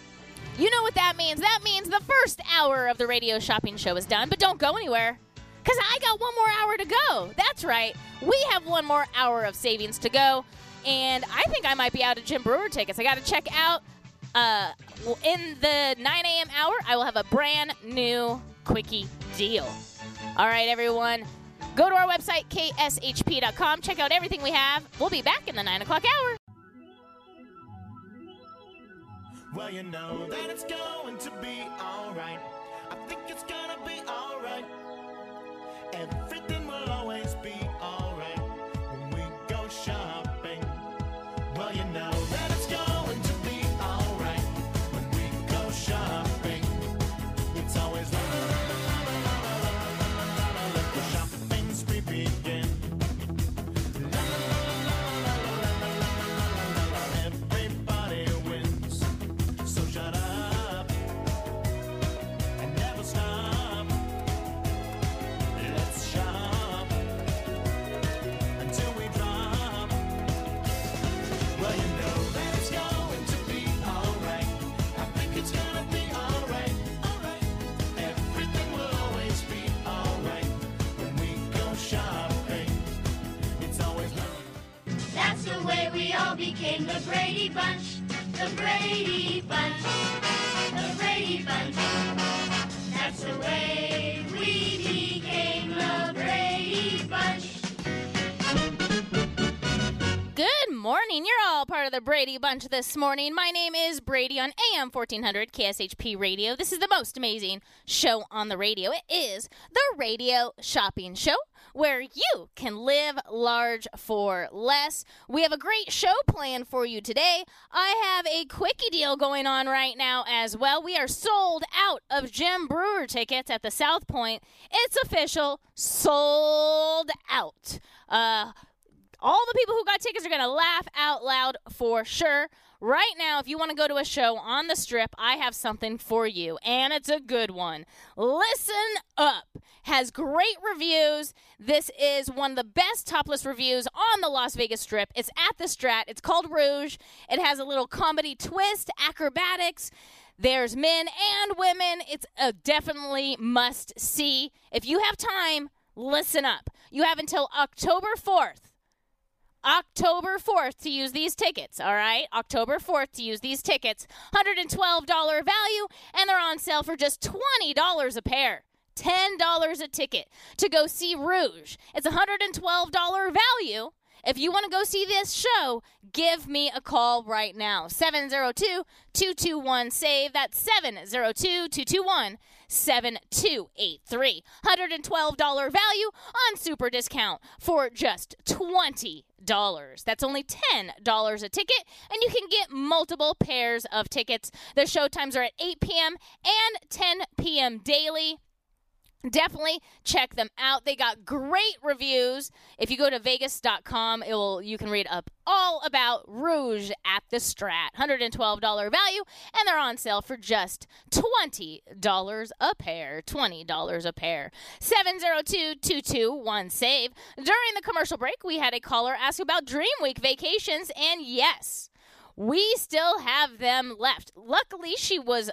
You know what that means. That means the first hour of the radio shopping show is done, but don't go anywhere. Because I got one more hour to go. That's right. We have one more hour of savings to go. And I think I might be out of Jim Breuer tickets. I got to check out in the 9 a.m. hour. I will have a brand new quickie deal. All right, everyone. Go to our website, kshp.com. Check out everything we have. We'll be back in the 9 o'clock hour. Well, you know that it's going to be all right. I think it's going to be all right. Everything will always be all right when we go shopping. Well, you know that it's going to be all right when we go shopping. It's always la la la la la la la la la la. Let the shopping spree begin. La la la la la la la la la la. Everybody wins. So shut up and never stop. We all became the Brady Bunch, the Brady Bunch, the Brady Bunch. That's the way we became the Brady Bunch. Good morning. You're all part of the Brady Bunch this morning. My name is Brady on AM 1400 KSHP Radio. This is the most amazing show on the radio. It is the Radio Shopping Show, where you can live large for less. We have a great show planned for you today. I have a quickie deal going on right now as well. We are sold out of Jim Breuer tickets at the South Point. It's official, sold out. All the people who got tickets are going to laugh out loud for sure. Right now, if you want to go to a show on the Strip, I have something for you, and it's a good one. Listen Up has great reviews. This is one of the best topless reviews on the Las Vegas Strip. It's at the Strat. It's called Rouge. It has a little comedy twist, acrobatics. There's men and women. It's a definitely must-see. If you have time, listen up. You have until October 4th. October 4th to use these tickets, all right? October 4th to use these tickets. $112 value, and they're on sale for just $20 a pair. $10 a ticket to go see Rouge. It's $112 value. If you want to go see this show, give me a call right now. 702-221-SAVE. That's 702-221-7283. $112 value on super discount for just $20. That's only $10 a ticket, and you can get multiple pairs of tickets. The show times are at 8 p.m. and 10 p.m. daily. Definitely check them out. They got great reviews. If you go to vegas.com, you can read up all about Rouge at the Strat. $112 value, and they're on sale for just $20 a pair. $20 a pair. 702-221-SAVE. During the commercial break, we had a caller ask about Dream Week vacations, and yes, we still have them left. Luckily, she left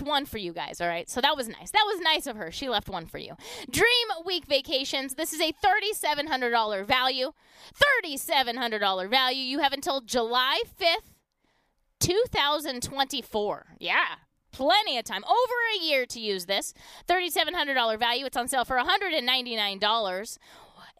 one for you guys, all right? So that was nice. That was nice of her. She left one for you. Dream Week Vacations. This is a $3,700 value. $3,700 value. You have until July 5th, 2024. Yeah. Plenty of time, over a year to use this. $3,700 value. It's on sale for $199.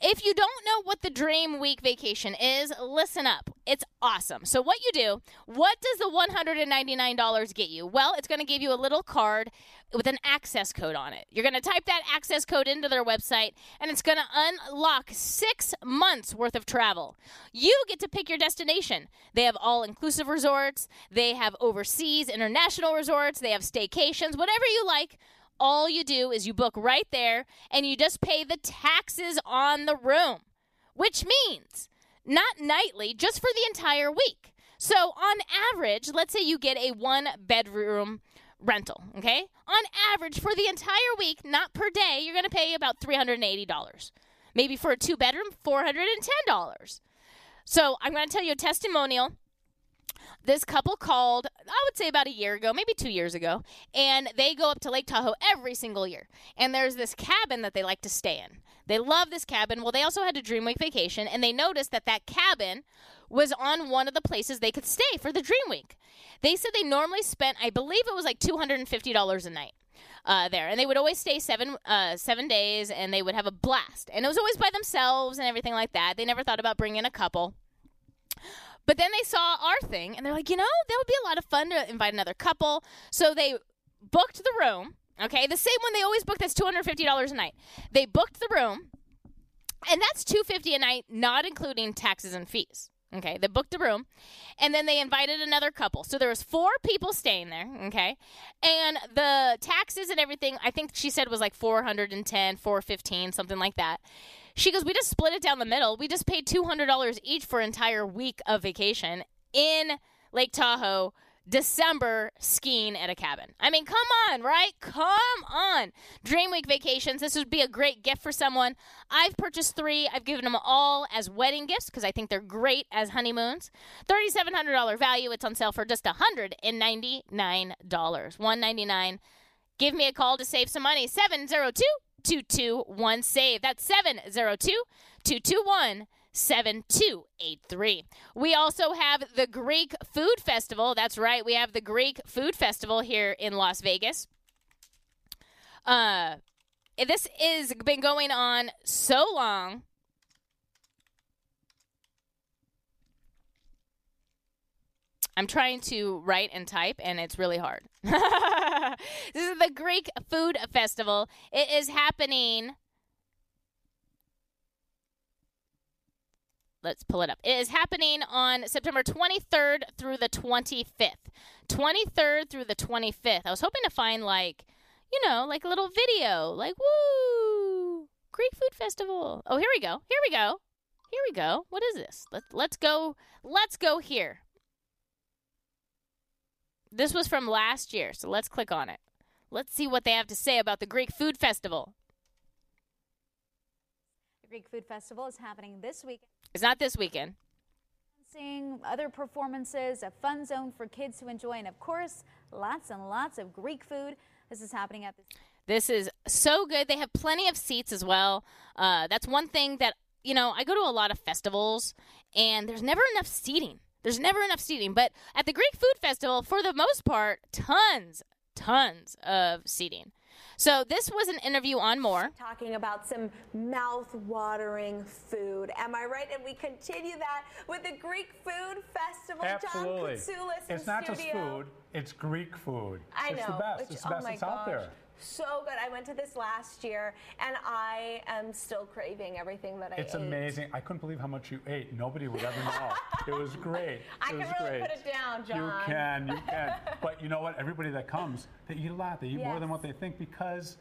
If you don't know what the Dream Week vacation is, listen up. It's awesome. So what you do, what does the $199 get you? Well, it's going to give you a little card with an access code on it. You're going to type that access code into their website, and it's going to unlock 6 months worth of travel. You get to pick your destination. They have all-inclusive resorts. They have overseas international resorts. They have staycations, whatever you like. All you do is you book right there, and you just pay the taxes on the room, which means not nightly, just for the entire week. So on average, let's say you get a one-bedroom rental, okay? On average, for the entire week, not per day, you're going to pay about $380. Maybe for a two-bedroom, $410. So I'm going to tell you a testimonial. This couple called, I would say about a year ago, maybe 2 years ago, and they go up to Lake Tahoe every single year. And there's this cabin that they like to stay in. They love this cabin. Well, they also had a Dream Week vacation, and they noticed that that cabin was on one of the places they could stay for the Dream Week. They said they normally spent, I believe it was like $250 a night there. And they would always stay seven days, and they would have a blast. And it was always by themselves and everything like that. They never thought about bringing in a couple. But then they saw our thing, and they're like, you know, that would be a lot of fun to invite another couple. So they booked the room, okay? The same one they always book that's $250 a night. They booked the room, and that's $250 a night, not including taxes and fees, okay? They booked the room, and then they invited another couple. So there was 4 people staying there, okay? And the taxes and everything, I think she said was like $410, $415, something like that. She goes, we just split it down the middle. We just paid $200 each for an entire week of vacation in Lake Tahoe, December, skiing at a cabin. I mean, come on, right? Come on. Dream Week Vacations. This would be a great gift for someone. I've purchased 3. I've given them all as wedding gifts because I think they're great as honeymoons. $3,700 value. It's on sale for just $199. $199. Give me a call to save some money. 702-221-SAVE. That's 702-221-7283. We also have the Greek Food Festival. That's right. We have the Greek Food Festival here in Las Vegas. This has been going on so long. I'm trying to write and type, and it's really hard. This is the Greek Food Festival. It is happening. Let's pull it up. It is happening on September 23rd through the 25th. 23rd through the 25th. I was hoping to find, like, you know, like a little video. Like, woo, Greek Food Festival. Oh, here we go. Here we go. Here we go. What is this? Let's go. Let's go here. This was from last year, so let's click on it. Let's see what they have to say about the Greek Food Festival. The Greek Food Festival is happening this weekend. It's not this weekend. Seeing other performances, a fun zone for kids to enjoy, and of course, lots and lots of Greek food. This is happening at this. This is so good. They have plenty of seats as well. That's one thing that you know, I go to a lot of festivals, and there's never enough seating. There's never enough seating. But at the Greek Food Festival, for the most part, tons of seating. So this was an interview on more. Talking about some mouth-watering food. Am I right? And we continue that with the Greek Food Festival. Absolutely. John Katsoulis in studio. It's not just food. It's Greek food. I know. It's the best. It's the best that's out there. So good. I went to this last year, and I am still craving everything that I ate. It's amazing. I couldn't believe how much you ate. Nobody would ever know. It was great. I can really put it down, John. You can. But you know what? Everybody that comes, they eat a lot. They eat more than what they think because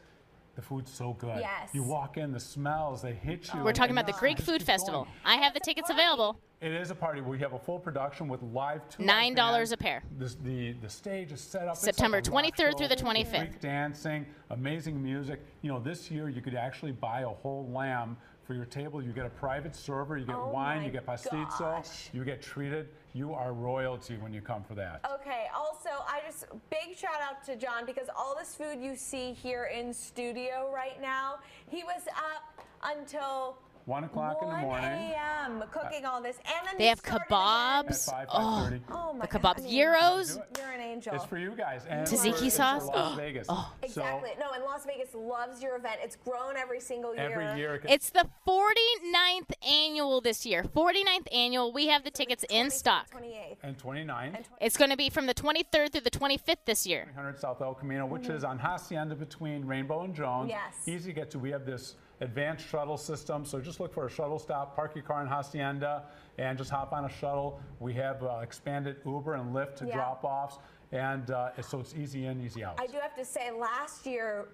the food's so good. Yes. You walk in, the smells, they hit you. We're talking about the Greek Food Festival. I have the tickets available. It is a party. We have a full production with live tour. $9 a pair. The stage is set up. September 23rd through the 25th. Greek dancing, amazing music. You know, this year you could actually buy a whole lamb for your table. You get a private server. You get wine. You get pastizzo. Gosh. You get treated. You are royalty when you come for that. Okay. Also, I just big shout out to John because all this food you see here in studio right now, he was up until 1 o'clock in the morning. 1 a.m. cooking all this, and then they have kebabs. At 5:30. Oh my the kebabs, gyros. You're an angel. It's for you guys. And tzatziki sauce. Las Vegas. Exactly. So, no, and Las Vegas loves your event. It's grown every single year. Every year. It's the 49th annual this year. 49th annual. We have the tickets in stock. 28th and 29th. It's going to be from the 23rd through the 25th this year. 300 South El Camino, which is on Hacienda between Rainbow and Jones. Yes. Easy to get to. We have this advanced shuttle system, so just look for a shuttle stop, park your car in Hacienda, and just hop on a shuttle. We have expanded Uber and Lyft to drop-offs, and so it's easy in, easy out. I do have to say, last year,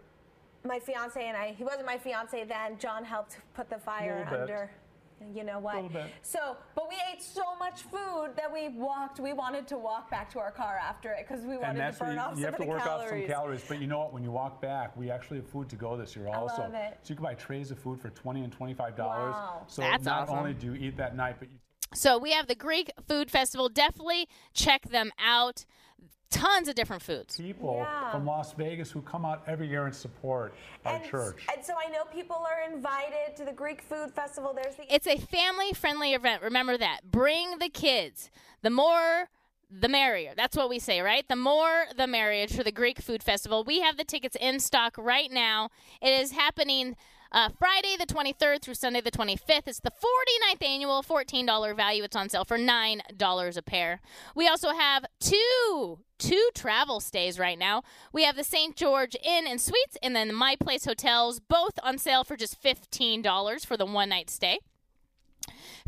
my fiance and I, he wasn't my fiance then, John helped put the fire under. You know what? So, but we ate so much food that we wanted to walk back to our car after it because we wanted to burn off some of the calories. You have to work off some calories, but you know what? When you walk back, we actually have food to go this year also. I love it. So you can buy trays of food for $20 and $25. Wow. So that's not only do you eat that night, but you... So we have the Greek Food Festival. Definitely check them out. Tons of different foods. People from Las Vegas who come out every year and support our church. And so I know people are invited to the Greek Food Festival. It's a family-friendly event. Remember that. Bring the kids. The more, the merrier. That's what we say, right? The more, the merrier for the Greek Food Festival. We have the tickets in stock right now. It is happening Friday the 23rd through Sunday the 25th. It's the 49th annual $14 value. It's on sale for $9 a pair. We also have two travel stays right now. We have the St. George Inn and Suites and then the My Place Hotels, both on sale for just $15 for the one-night stay.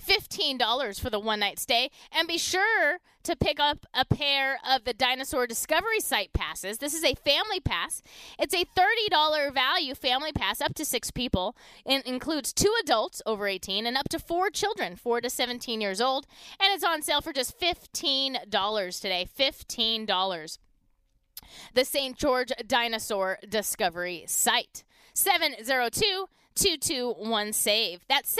$15 for the one-night stay. And be sure to pick up a pair of the Dinosaur Discovery Site passes. This is a family pass. It's a $30 value family pass up to 6 people. It includes 2 adults over 18 and up to 4 children, 4 to 17 years old. And it's on sale for just $15 today, $15. The St. George Dinosaur Discovery Site, 702-221-SAVE. That's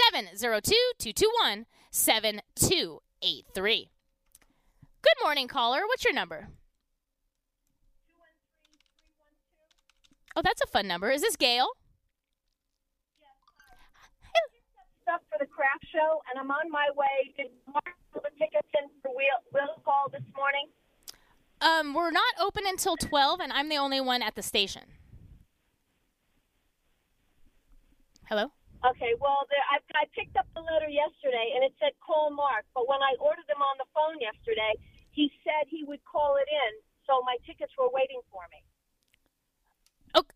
702-221-7283. Good morning, caller. What's your number? 213-312. Oh, that's a fun number. Is this Gail? Yes. I picked up stuff for the craft show, and I'm on my way. Did Mark put the tickets in for Will Call this morning? We're not open until 12, and I'm the only one at the station. Hello? Okay, well, I picked up the letter yesterday, and it said call Mark. But when I ordered them on the phone yesterday, he said he would call it in, so my tickets were waiting for me.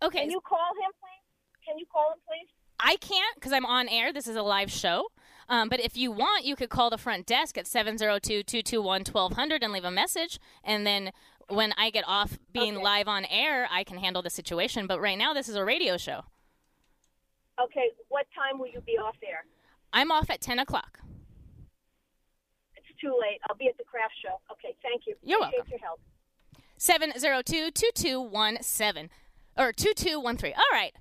Okay. Can you call him, please? Can you call him, please? I can't because I'm on air. This is a live show. But if you want, you could call the front desk at 702-221-1200 and leave a message. And then when I get off being live on air, I can handle the situation. But right now, this is a radio show. Okay, what time will you be off air? I'm off at 10 o'clock. It's too late. I'll be at the craft show. Okay, thank you. You're welcome. Appreciate your help. 702-2217, or 2213. All right.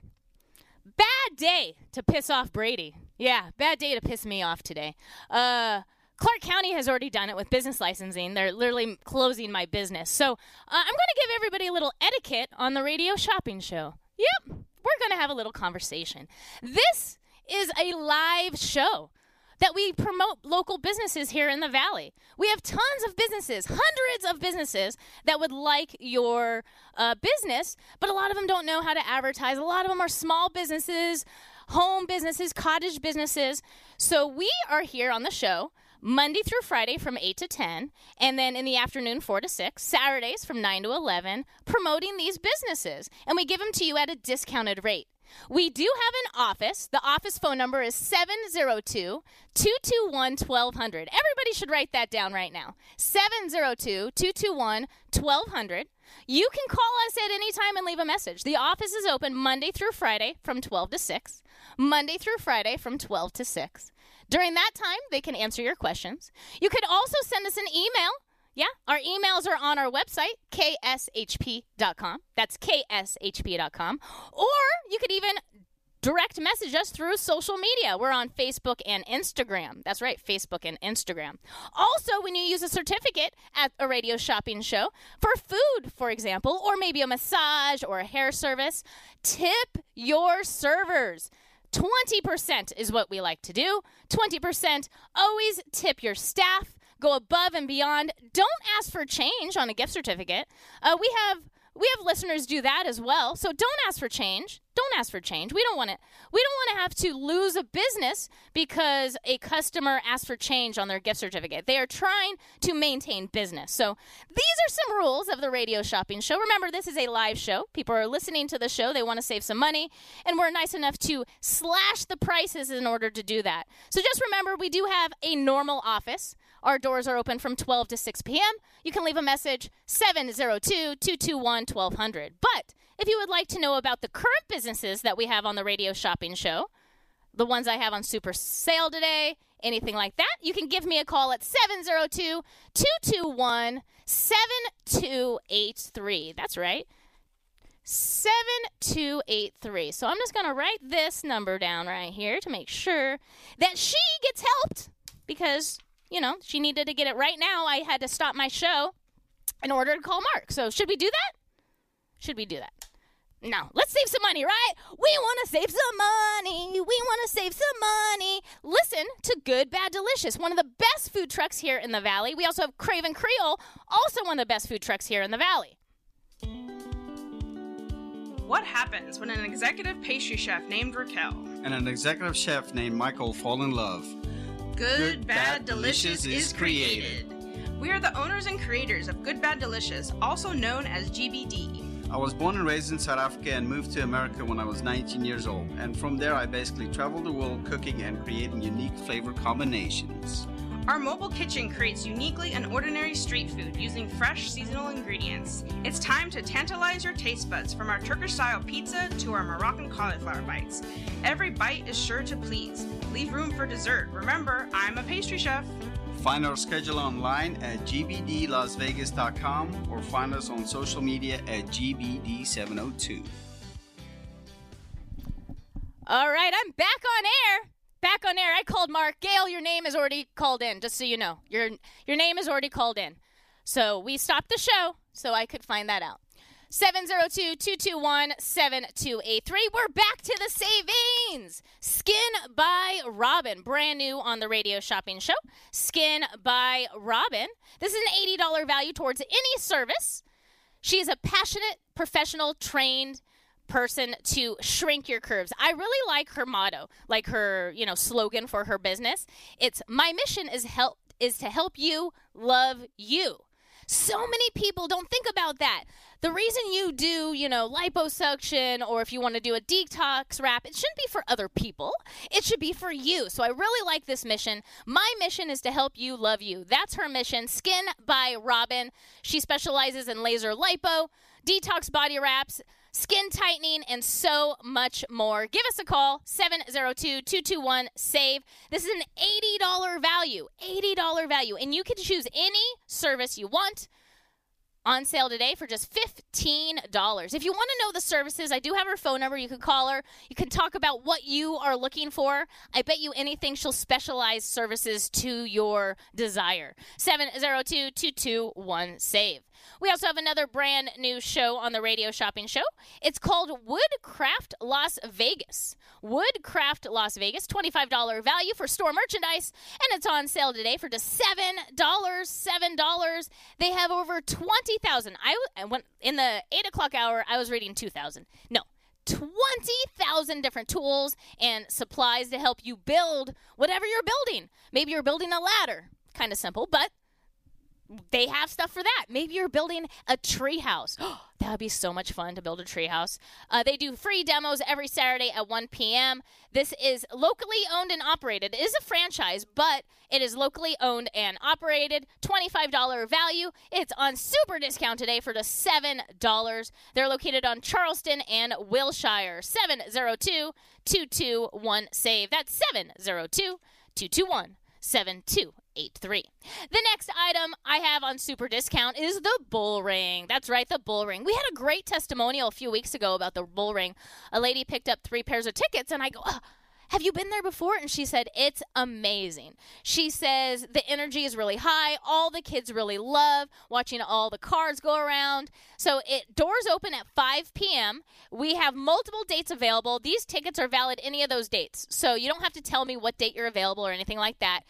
Bad day to piss off Brady. Yeah, bad day to piss me off today. Clark County has already done it with business licensing. They're literally closing my business. So I'm going to give everybody a little etiquette on the radio shopping show. Yep. We're going to have a little conversation. This is a live show. that we promote local businesses here in the Valley. We have tons of businesses, hundreds of businesses that would like your business, but a lot of them don't know how to advertise. A lot of them are small businesses, home businesses, cottage businesses. So we are here on the show Monday through Friday from 8 to 10, and then in the afternoon 4 to 6, Saturdays from 9 to 11, promoting these businesses. And we give them to you at a discounted rate. We do have an office. The office phone number is 702-221-1200. Everybody should write that down right now. 702-221-1200. You can call us at any time and leave a message. The office is open Monday through Friday from 12 to 6. Monday through Friday from 12 to 6. During that time, they can answer your questions. You could also send us an email. Yeah, our emails are on our website, kshp.com. That's kshp.com. Or you could even direct message us through social media. We're on Facebook and Instagram. That's right, Facebook and Instagram. Also, when you use a certificate at a radio shopping show for food, for example, or maybe a massage or a hair service, tip your servers. 20% is what we like to do. 20%. Always tip your staff. Go above and beyond. Don't ask for change on a gift certificate. We have listeners do that as well. So don't ask for change. Don't ask for change. We don't want to have to lose a business because a customer asked for change on their gift certificate. They are trying to maintain business. So these are some rules of the radio shopping show. Remember, this is a live show. People are listening to the show. They want to save some money, and we're nice enough to slash the prices in order to do that. So just remember, we do have a normal office. Our doors are open from 12 to 6 p.m. You can leave a message, 702-221-1200. But if you would like to know about the current businesses that we have on the radio shopping show, the ones I have on Super Sale today, anything like that, you can give me a call at 702-221-7283. That's right, 7283. So I'm just going to write this number down right here to make sure that she gets helped because... you know, she needed to get it right now. I had to stop my show in order to call Mark. So should we do that? No. Let's save some money, right? We want to save some money. Listen to Good, Bad, Delicious, one of the best food trucks here in the Valley. We also have Craven Creole, also one of the best food trucks here in the Valley. What happens when an executive pastry chef named Raquel and an executive chef named Michael fall in love? Good, Bad, Delicious is created. We are the owners and creators of Good, Bad, Delicious, also known as GBD. I was born and raised in South Africa and moved to America when I was 19 years old. And from there, I basically traveled the world cooking and creating unique flavor combinations. Our mobile kitchen creates uniquely and ordinary street food using fresh, seasonal ingredients. It's time to tantalize your taste buds from our Turkish-style pizza to our Moroccan cauliflower bites. Every bite is sure to please. Leave room for dessert. Remember, I'm a pastry chef. Find our schedule online at gbdlasvegas.com or find us on social media at GBD702. All right, I'm back on air. I called Mark. Gail, your name is already called in, just so you know. Your name is already called in. So we stopped the show so I could find that out. 702-221-7283. We're back to the savings. Skin by Robin, brand new on the radio shopping show. Skin by Robin. This is an $80 value towards any service. She is a passionate, professional, trained person to shrink your curves. I really like her motto, like her, you know, slogan for her business. It's my mission is to help you love you. So many people don't think about that. The reason you do, you know, liposuction or if you want to do a detox wrap, it shouldn't be for other people. It should be for you. So I really like this mission. My mission is to help you love you. That's her mission. Skin by Robin. She specializes in laser lipo, detox body wraps, skin tightening, and so much more. Give us a call, 702-221-SAVE. This is an $80 value, and you can choose any service you want. On sale today for just $15. If you want to know the services, I do have her phone number. You can call her. You can talk about what you are looking for. I bet you anything she'll specialize services to your desire. 702-221-SAVE. We also have another brand new show on the radio shopping show. It's called Woodcraft Las Vegas. Woodcraft Las Vegas, $25 value for store merchandise, and it's on sale today for just $7. They have over 20,000. In the 8 o'clock hour, I was reading 2,000. No. 20,000 different tools and supplies to help you build whatever you're building. Maybe you're building a ladder. Kind of simple, but they have stuff for that. Maybe you're building a tree house. That would be so much fun to build a tree house. They do free demos every Saturday at 1 p.m. This is locally owned and operated. It is a franchise, but it is locally owned and operated. $25 value. It's on super discount today for just $7. They're located on Charleston and Wilshire. 702-221-SAVE. That's 702-221-7283. The next item I have on super discount is the Bullring. That's right, the Bullring. We had a great testimonial a few weeks ago about the Bullring. A lady picked up 3 pairs of tickets, and I go, have you been there before? And she said, it's amazing. She says the energy is really high. All the kids really love watching all the cars go around. So doors open at 5 p.m. We have multiple dates available. These tickets are valid any of those dates. So you don't have to tell me what date you're available or anything like that.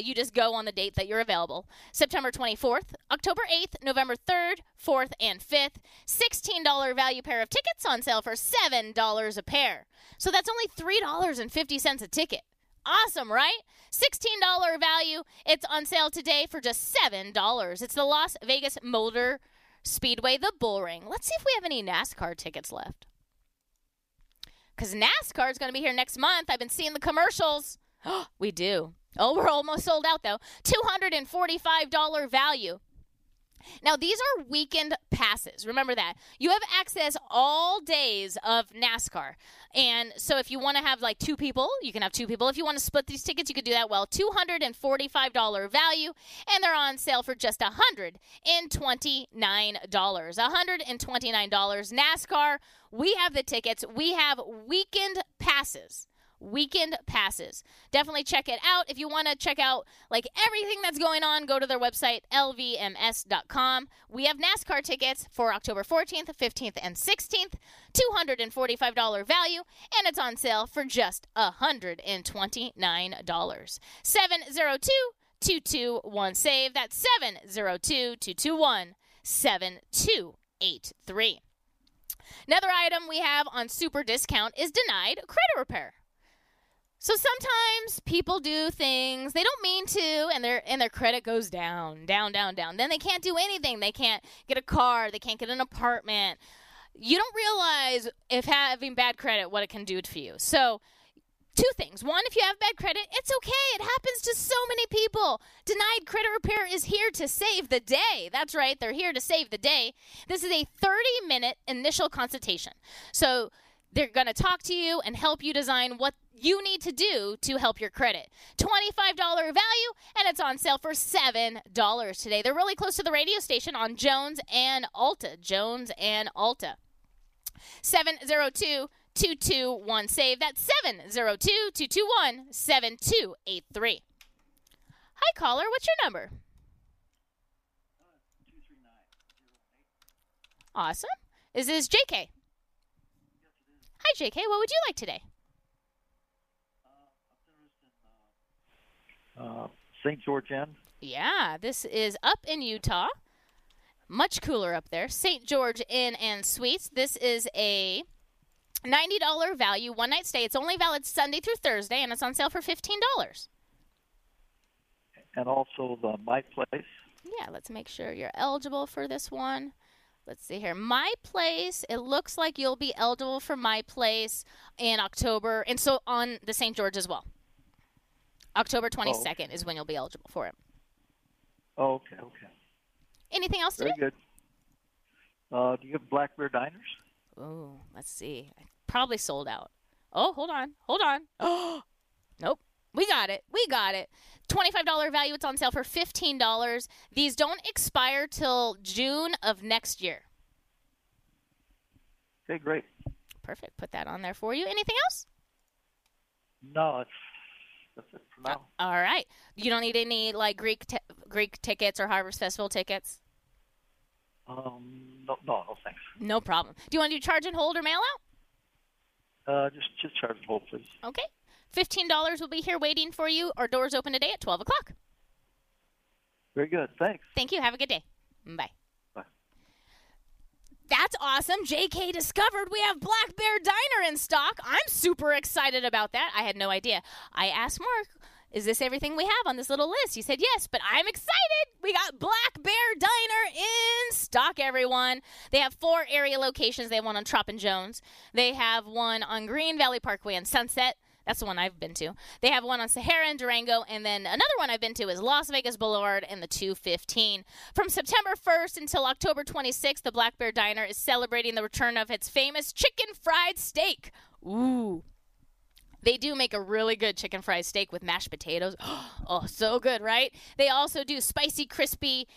You just go on the date that you're available. September 24th, October 8th, November 3rd, 4th, and 5th. $16 value pair of tickets on sale for $7 a pair. So that's only $3.50 a ticket. Awesome, right? $16 value. It's on sale today for just $7. It's the Las Vegas Motor Speedway, the Bullring. Let's see if we have any NASCAR tickets left. Because NASCAR is going to be here next month. I've been seeing the commercials. We do. Oh, we're almost sold out, though. $245 value. Now, these are weekend passes. Remember that. You have access all days of NASCAR. And so if you want to have, 2 people, you can have 2 people. If you want to split these tickets, you could do that well. $245 value, and they're on sale for just $129. $129. NASCAR, we have the tickets. We have weekend passes. Weekend passes. Definitely check it out. If you want to check out everything that's going on, go to their website, lvms.com. We have NASCAR tickets for October 14th, 15th, and 16th, $245 value, and it's on sale for just $129. 702-221-SAVE. That's 702-221-7283. Another item we have on super discount is Denied Credit Repair. So sometimes people do things they don't mean to, and their credit goes down. Then they can't do anything. They can't get a car. They can't get an apartment. You don't realize if having bad credit, what it can do to you. So 2 things. 1, if you have bad credit, it's okay. It happens to so many people. Denied Credit Repair is here to save the day. That's right. They're here to save the day. This is a 30-minute initial consultation. So they're going to talk to you and help you design what you need to do to help your credit. $25 value, and it's on sale for $7 today. They're really close to the radio station on Jones and Alta. 702-221-SAVE. That's 702-221-7283. Hi, caller. What's your number? 239-08. Awesome. Is this JK? Yes, it is. Hi, JK. What would you like today? St. George Inn. Yeah, this is up in Utah. Much cooler up there. St. George Inn and Suites. This is a $90 value, one-night stay. It's only valid Sunday through Thursday, and it's on sale for $15. And also the My Place. Yeah, let's make sure you're eligible for this one. Let's see here. My Place, it looks like you'll be eligible for My Place in October, and so on the St. George as well. October 22nd is when you'll be eligible for it. Oh, okay. Anything else today? Very good. Do you have Black Bear Diners? Oh, let's see. Probably sold out. Oh, hold on. Oh, nope. We got it. $25 value. It's on sale for $15. These don't expire till June of next year. Okay, great. Perfect. Put that on there for you. Anything else? No, that's it for now. All right. You don't need any Greek tickets or Harvest Festival tickets? No, thanks. No problem. Do you want to do charge and hold or mail out? Just charge and hold, please. Okay. $15 will be here waiting for you. Our doors open today at 12 o'clock. Very good. Thanks. Thank you. Have a good day. Bye. Bye. That's awesome. JK discovered we have Black Bear Diner in stock. I'm super excited about that. I had no idea. I asked Mark, is this everything we have on this little list? He said yes, but I'm excited. We got Black Bear Diner in stock, everyone. They have 4 area locations. They have one on Trop and Jones. They have one on Green Valley Parkway and Sunset. That's the one I've been to. They have one on Sahara and Durango, and then another one I've been to is Las Vegas Boulevard and the 215. From September 1st until October 26th, the Black Bear Diner is celebrating the return of its famous chicken fried steak. Ooh. They do make a really good chicken fried steak with mashed potatoes. Oh, so good, right? They also do spicy, crispy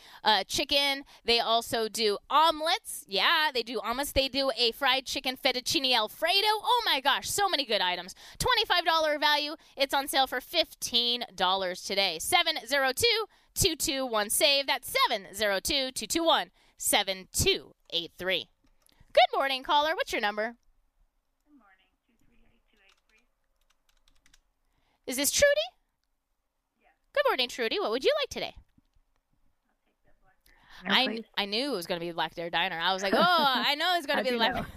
chicken. They also do omelets. Yeah, they do omelets. They do a fried chicken fettuccine Alfredo. Oh, my gosh, so many good items. $25 value. It's on sale for $15 today. 702-221-SAVE. That's 702-221-7283. Good morning, caller. What's your number? Is this Trudy? Yes. Good morning, Trudy. What would you like today? I'll take the Black Bear Diner, I knew it was going to be Black Bear Diner. I was like, oh, I know it's going to be Black Bear.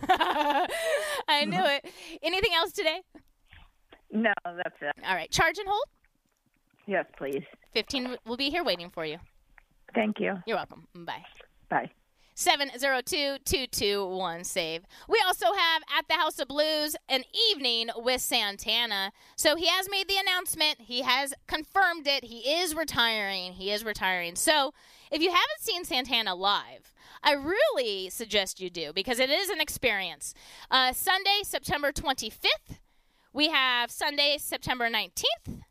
I knew it. Anything else today? No, that's it. All right. Charge and hold? Yes, please. 15 will be here waiting for you. Thank you. You're welcome. Bye. Bye. 702-221-SAVE. We also have at the House of Blues an evening with Santana. So he has made the announcement. He has confirmed it. He is retiring. So if you haven't seen Santana live, I really suggest you do because it is an experience. Sunday, September 25th. We have Sunday, September 19th.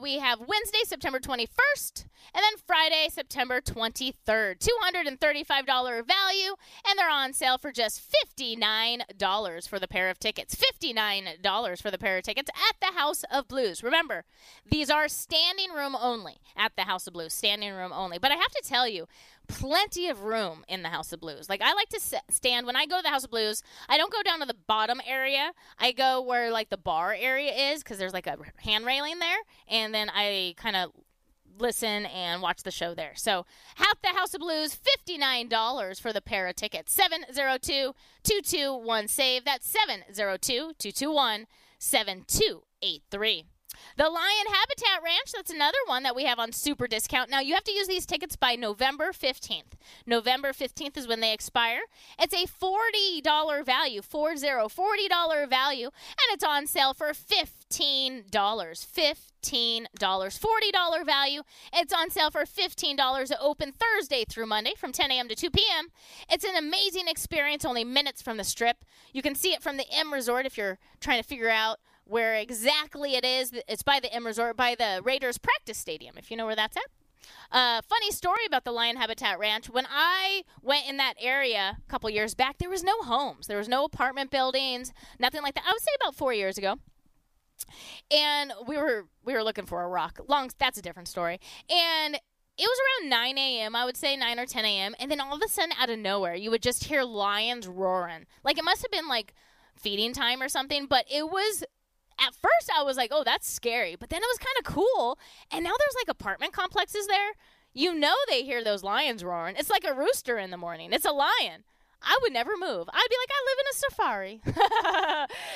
We have Wednesday, September 21st, and then Friday, September 23rd. $235 value, and they're on sale for just $59 for the pair of tickets. $59 for the pair of tickets at the House of Blues. Remember, these are standing room only at the House of Blues, standing room only. But I have to tell you, plenty of room in the House of Blues. Like, I like to stand. When I go to the House of Blues, I don't go down to the bottom area. I go where, like, the bar area is because there's, like, a hand railing there. And then I kind of listen and watch the show there. So, half the House of Blues, $59 for the pair of tickets. 702-221-SAVE. That's 702-221-7283. The Lion Habitat Ranch, that's another one that we have on super discount. Now, you have to use these tickets by November 15th. November 15th is when they expire. It's a $40 value, $40 value, and it's on sale for $15. $40 value. It's on sale for $15. Open Thursday through Monday from 10 a.m. to 2 p.m. It's an amazing experience, only minutes from the Strip. You can see it from the M Resort if you're trying to figure out where exactly it is. It's by the M Resort, by the Raiders practice stadium, if you know where that's at. Funny story about the Lion Habitat Ranch. When I went in that area a couple years back, there was no homes. There was no apartment buildings, nothing like that. I would say about 4 years ago. And we were looking for a rock. That's a different story. And it was around 9 a.m., I would say, 9 or 10 a.m., and then all of a sudden, out of nowhere, you would just hear lions roaring. Like, it must have been, like, feeding time or something, but it was... At first, I was like, oh, that's scary. But then it was kind of cool. And now there's, like, apartment complexes there. You know they hear those lions roaring. It's like a rooster in the morning. It's a lion. I would never move. I'd be like, I live in a safari.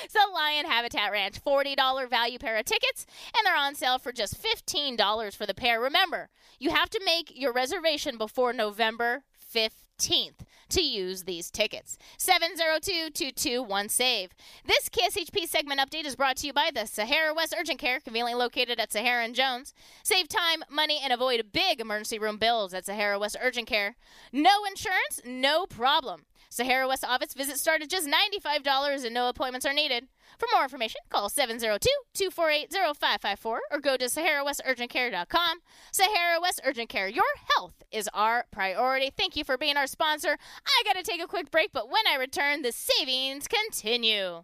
It's a Lion Habitat Ranch. $40 value pair of tickets. And they're on sale for just $15 for the pair. Remember, you have to make your reservation before November 15th to use ththese tickets. 702-221-SAVE. This KSHP segment update is brought to you by the Sahara West Urgent Care, conveniently located at Sahara and Jones. Save time, money, and avoid big emergency room bills at Sahara West Urgent Care. No insurance, no problem. Sahara West office visits start at just $95 and no appointments are needed. For more information, call 702-248-0554 or go to SaharaWestUrgentCare.com. Sahara West Urgent Care, your health is our priority. Thank you for being our sponsor. I got to take a quick break, but when I return, the savings continue.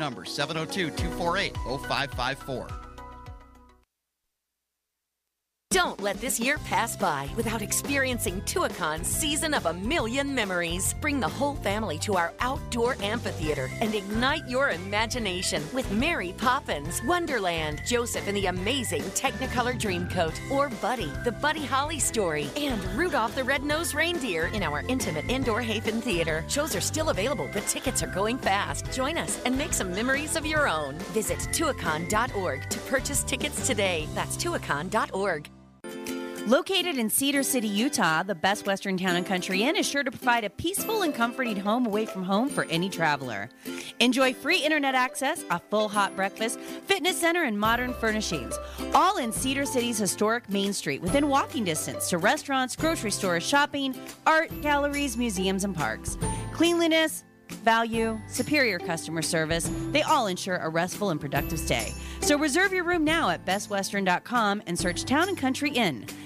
number, 702-248-0554. Don't let this year pass by without experiencing Tuacahn's Season of a Million Memories. Bring the whole family to our outdoor amphitheater and ignite your imagination with Mary Poppins, Wonderland, Joseph and the Amazing Technicolor Dreamcoat, or Buddy, The Buddy Holly Story, and Rudolph the Red-Nosed Reindeer in our intimate indoor Hafen Theater. Shows are still available, but tickets are going fast. Join us and make some memories of your own. Visit Tuacahn.org to purchase tickets today. That's Tuacahn.org. Located in Cedar City, Utah, the Best Western Town and Country Inn is sure to provide a peaceful and comforting home away from home for any traveler. Enjoy free internet access, a full hot breakfast, fitness center, and modern furnishings, all in Cedar City's historic Main Street, within walking distance to restaurants, grocery stores, shopping, art, galleries, museums, and parks. Cleanliness, value, superior customer service, they all ensure a restful and productive stay. So reserve your room now at bestwestern.com and search Town and Country Inn.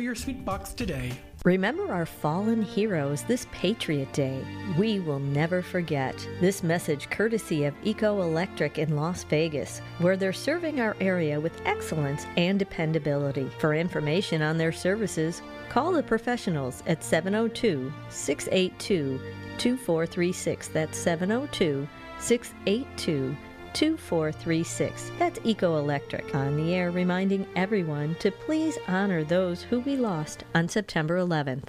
your sweet box today. Remember our fallen heroes this Patriot Day. We will never forget. This message courtesy of Eco Electric in Las Vegas, where they're serving our area with excellence and dependability. For information on their services, call the professionals at 702-682-2436. That's 702-682-2436. That's Eco Electric on the air, reminding everyone to please honor those who we lost on September 11th.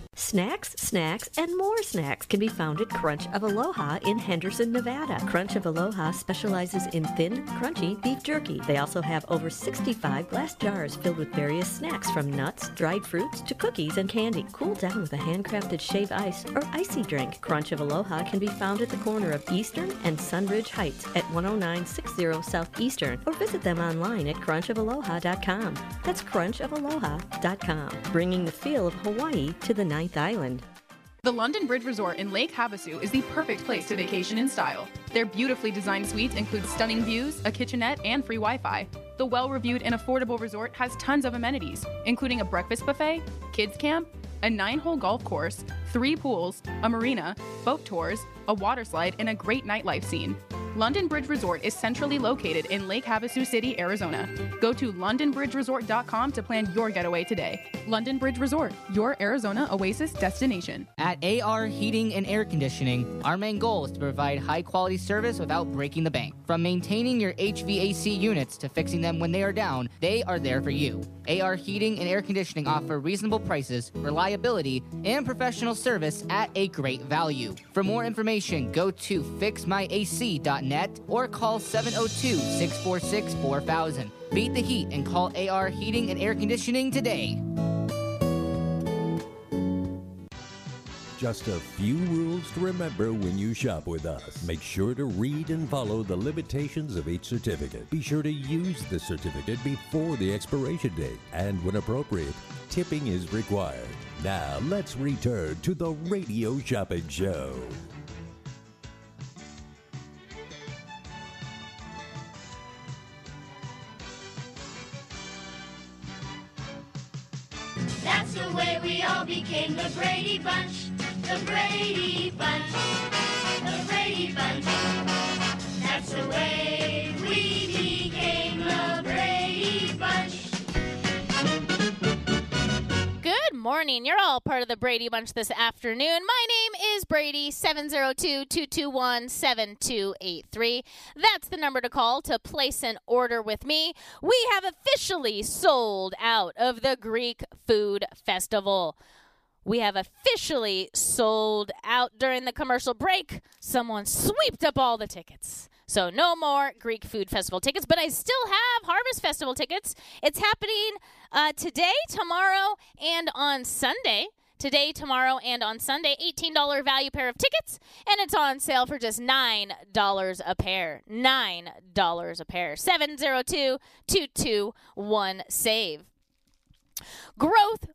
Snacks, snacks, and more snacks can be found at Crunch of Aloha in Henderson, Nevada. Crunch of Aloha specializes in thin, crunchy beef jerky. They also have over 65 glass jars filled with various snacks, from nuts, dried fruits, to cookies and candy. Cool down with a handcrafted shave ice or icy drink. Crunch of Aloha can be found at the corner of Eastern and Sunridge Heights at 10960 Southeastern, or visit them online at crunchofaloha.com. That's crunchofaloha.com, bringing the feel of Hawaii to the Island. The London Bridge Resort in Lake Havasu is the perfect place to vacation in style. Their beautifully designed suites include stunning views, a kitchenette, and free Wi-Fi. The well-reviewed and affordable resort has tons of amenities, including a breakfast buffet, kids camp, a 9-hole golf course, 3 pools, a marina, boat tours, a water slide, and a great nightlife scene. London Bridge Resort is centrally located in Lake Havasu City, Arizona. Go to LondonBridgeResort.com to plan your getaway today. London Bridge Resort, your Arizona oasis destination. At AR Heating and Air Conditioning, our main goal is to provide high-quality service without breaking the bank. From maintaining your HVAC units to fixing them when they are down, they are there for you. AR Heating and Air Conditioning offer reasonable prices, reliability, and professional service at a great value. For more information, go to fixmyac.com. net or call 702-646-4000. Beat the heat and call AR Heating and Air Conditioning today. Just a few rules to remember when you shop with us. Make sure to read and follow the limitations of each certificate. Be sure to use the certificate before the expiration date, and when appropriate, tipping is required. Now let's return to the Radio Shopping Show. That's the way we all became the Brady Bunch, the Brady Bunch, the Brady Bunch. That's the way we became the Brady Bunch. Good morning. You're all part of the Brady Bunch this afternoon. My name is Brady, 702-221-7283. That's the number to call to place an order with me. We have officially sold out of the Greek Food Festival. We have officially sold out during the commercial break. Someone sweeped up all the tickets. So no more Greek Food Festival tickets, but I still have Harvest Festival tickets. It's happening today, tomorrow, and on Sunday. Today, tomorrow, and on Sunday, $18 value pair of tickets, and it's on sale for just $9 a pair. $9 a pair. 702-221-SAVE. Growth.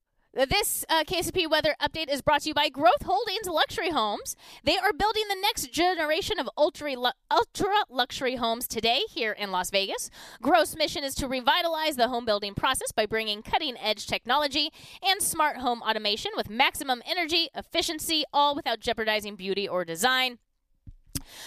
This KCP weather update is brought to you by Growth Holdings Luxury Homes. They are building the next generation of ultra-luxury homes today here in Las Vegas. Growth's mission is to revitalize the home building process by bringing cutting-edge technology and smart home automation with maximum energy efficiency, all without jeopardizing beauty or design.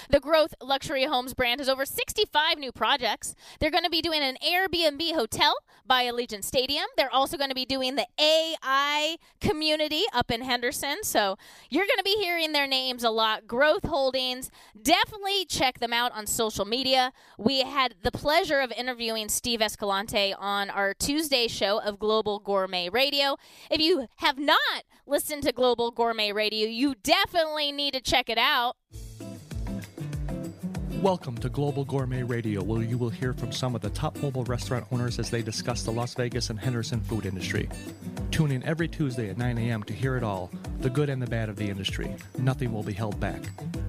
The Growth Luxury Homes brand has over 65 new projects. They're going to be doing an Airbnb hotel by Allegiant Stadium. They're also going to be doing the AI community up in Henderson. So you're going to be hearing their names a lot. Growth Holdings. Definitely check them out on social media. We had the pleasure of interviewing Steve Escalante on our Tuesday show of Global Gourmet Radio. If you have not listened to Global Gourmet Radio, you definitely need to check it out. Welcome to Global Gourmet Radio, where you will hear from some of the top mobile restaurant owners as they discuss the Las Vegas and Henderson food industry. Tune in every Tuesday at 9 a.m. to hear it all, the good and the bad of the industry. Nothing will be held back.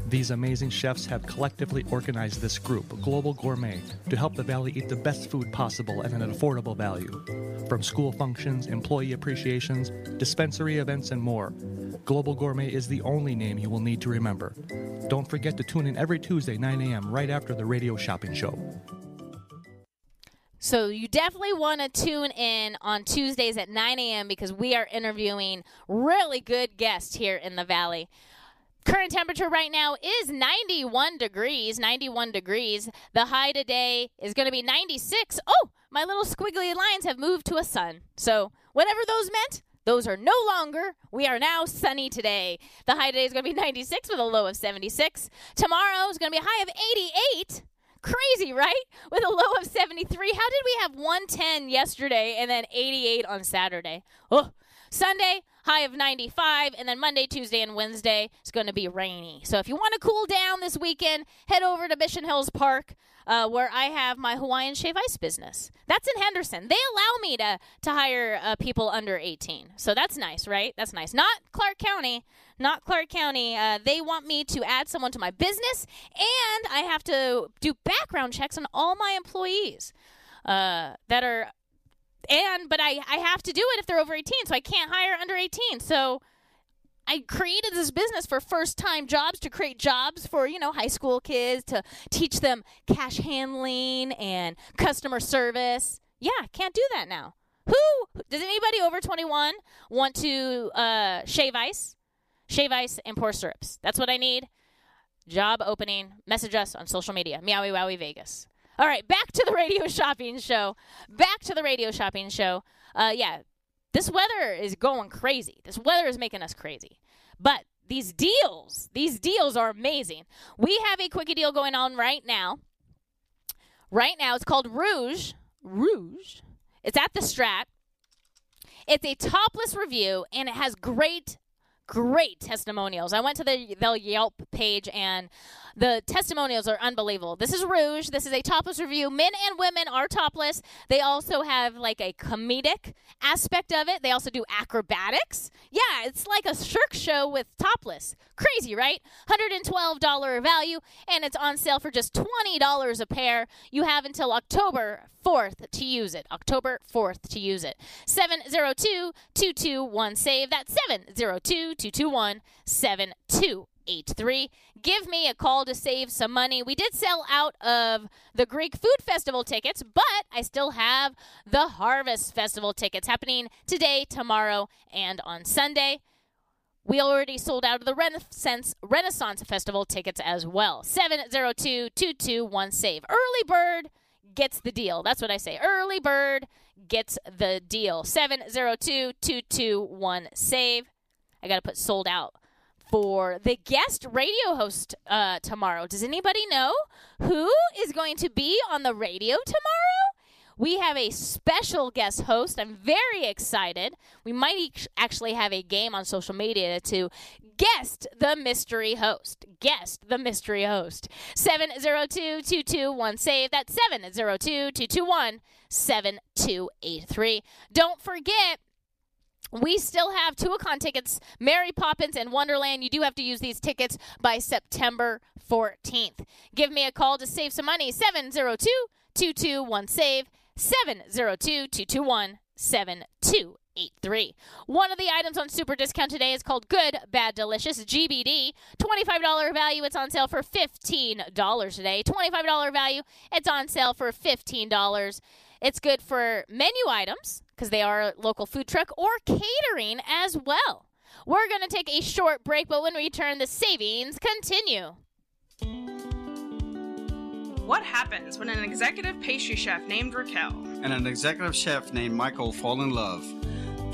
These amazing chefs have collectively organized this group, Global Gourmet, to help the Valley eat the best food possible at an affordable value. From school functions, employee appreciations, dispensary events, and more, Global Gourmet is the only name you will need to remember. Don't forget to tune in every Tuesday, 9 a.m. right after the radio shopping show. So you definitely want to tune in on Tuesdays at 9 a.m. because we are interviewing really good guests here in the Valley. Current temperature right now is 91 degrees. The high today is going to be 96. Oh, my little squiggly lines have moved to a sun. So whatever those meant, those are no longer. We are now sunny today. The high today is going to be 96 with a low of 76. Tomorrow is going to be a high of 88. Crazy, right? With a low of 73. How did we have 110 yesterday and then 88 on Saturday? Oh, Sunday, high of 95, and then Monday, Tuesday, and Wednesday, it's going to be rainy. So if you want to cool down this weekend, head over to Mission Hills Park, where I have my Hawaiian Shave Ice business. That's in Henderson. They allow me to hire people under 18. So that's nice, right? That's nice. Not Clark County. They want me to add someone to my business, and I have to do background checks on all my employees that are... But I have to do it if they're over 18, so I can't hire under 18. So I created this business for first-time jobs, to create jobs for, high school kids, to teach them cash handling and customer service. Yeah, can't do that now. Does anybody over 21 want to shave ice? Shave ice and pour syrups. That's what I need. Job opening. Message us on social media. Meowie Wowie Vegas. All right, back to the radio shopping show. This weather is going crazy. This weather is making us crazy. But these deals are amazing. We have a quickie deal going on right now. Right now, it's called Rouge. It's at the Strat. It's a topless review, and it has great testimonials. I went to the Yelp page, and the testimonials are unbelievable. This is Rouge. This is a topless review. Men and women are topless. They also have like a comedic aspect of it. They also do acrobatics. Yeah, it's like a circus show with topless. Crazy, right? $112 value, and it's on sale for just $20 a pair. You have until October 4th to use it. 702-221-SAVE. That's 702-221-7283. 888-888-8383. Give me a call to save some money. We did sell out of the Greek Food Festival tickets, but I still have the Harvest Festival tickets happening today, tomorrow, and on Sunday. We already sold out of the Renaissance Festival tickets as well. 702-221-SAVE. Early bird gets the deal. That's what I say. Early bird gets the deal. 702-221-SAVE. I got to put sold out for the guest radio host tomorrow. Does anybody know who is going to be on the radio tomorrow? We have a special guest host. I'm very excited. We might actually have a game on social media to guest the mystery host. Guest the mystery host. 702-221-SAVE. That's 702-221-7283. Don't forget, we still have Tuacahn tickets, Mary Poppins, and Wonderland. You do have to use these tickets by September 14th. Give me a call to save some money. 702-221-SAVE. 702-221-7283. One of the items on super discount today is called Good, Bad, Delicious, GBD. $25 value, it's on sale for $15 today. $25 value, it's on sale for $15. It's good for menu items, because they are a local food truck, or catering as well. We're going to take a short break, but when we return, the savings continue. What happens when an executive pastry chef named Raquel and an executive chef named Michael fall in love?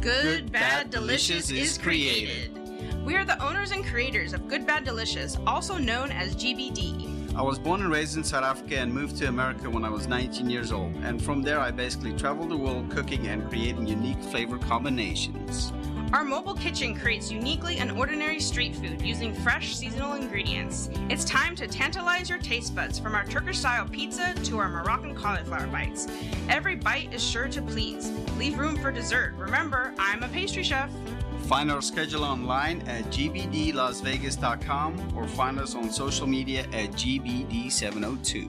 Good, Bad, Delicious is created. We are the owners and creators of Good, Bad, Delicious, also known as GBD. I was born and raised in South Africa and moved to America when I was 19 years old. And from there, I basically traveled the world cooking and creating unique flavor combinations. Our mobile kitchen creates uniquely and ordinary street food using fresh seasonal ingredients. It's time to tantalize your taste buds from our Turkish-style pizza to our Moroccan cauliflower bites. Every bite is sure to please. Leave room for dessert. Remember, I'm a pastry chef. Find our schedule online at gbdlasvegas.com or find us on social media at GBD702.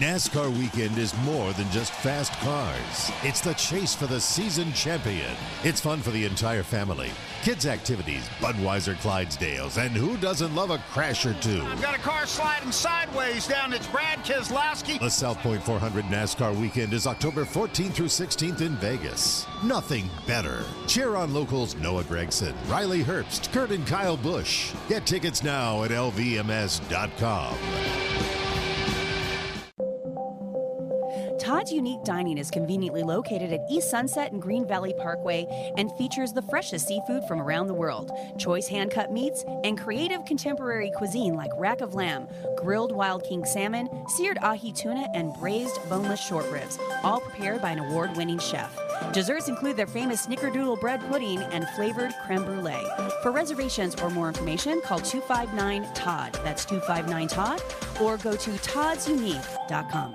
NASCAR weekend is more than just fast cars. It's the chase for the season champion. It's fun for the entire family. Kids' activities, Budweiser Clydesdales, and who doesn't love a crash or two? I've got a car sliding sideways down. It's Brad Keselowski. The South Point 400 NASCAR weekend is October 14th through 16th in Vegas. Nothing better. Cheer on locals Noah Gregson, Riley Herbst, Kurt and Kyle Busch. Get tickets now at lvms.com. Todd's Unique Dining is conveniently located at East Sunset and Green Valley Parkway and features the freshest seafood from around the world, choice hand-cut meats, and creative contemporary cuisine like rack of lamb, grilled wild king salmon, seared ahi tuna, and braised boneless short ribs, all prepared by an award-winning chef. Desserts include their famous snickerdoodle bread pudding and flavored creme brulee. For reservations or more information, call 259-TODD. That's 259-TODD, or go to todsunique.com.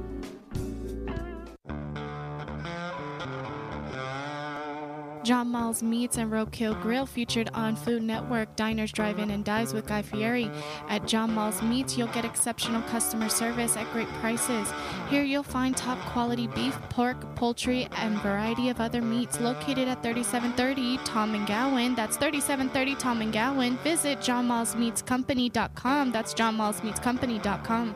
John Mall's Meats and Roadkill Grill featured on Food Network. Diners, Drive-In, and Dives with Guy Fieri. At John Mall's Meats, you'll get exceptional customer service at great prices. Here you'll find top-quality beef, pork, poultry, and variety of other meats. Located at 3730 Tom and Gowan. That's 3730 Tom and Gowan. Visit johnmallsmeatscompany.com. That's johnmallsmeatscompany.com.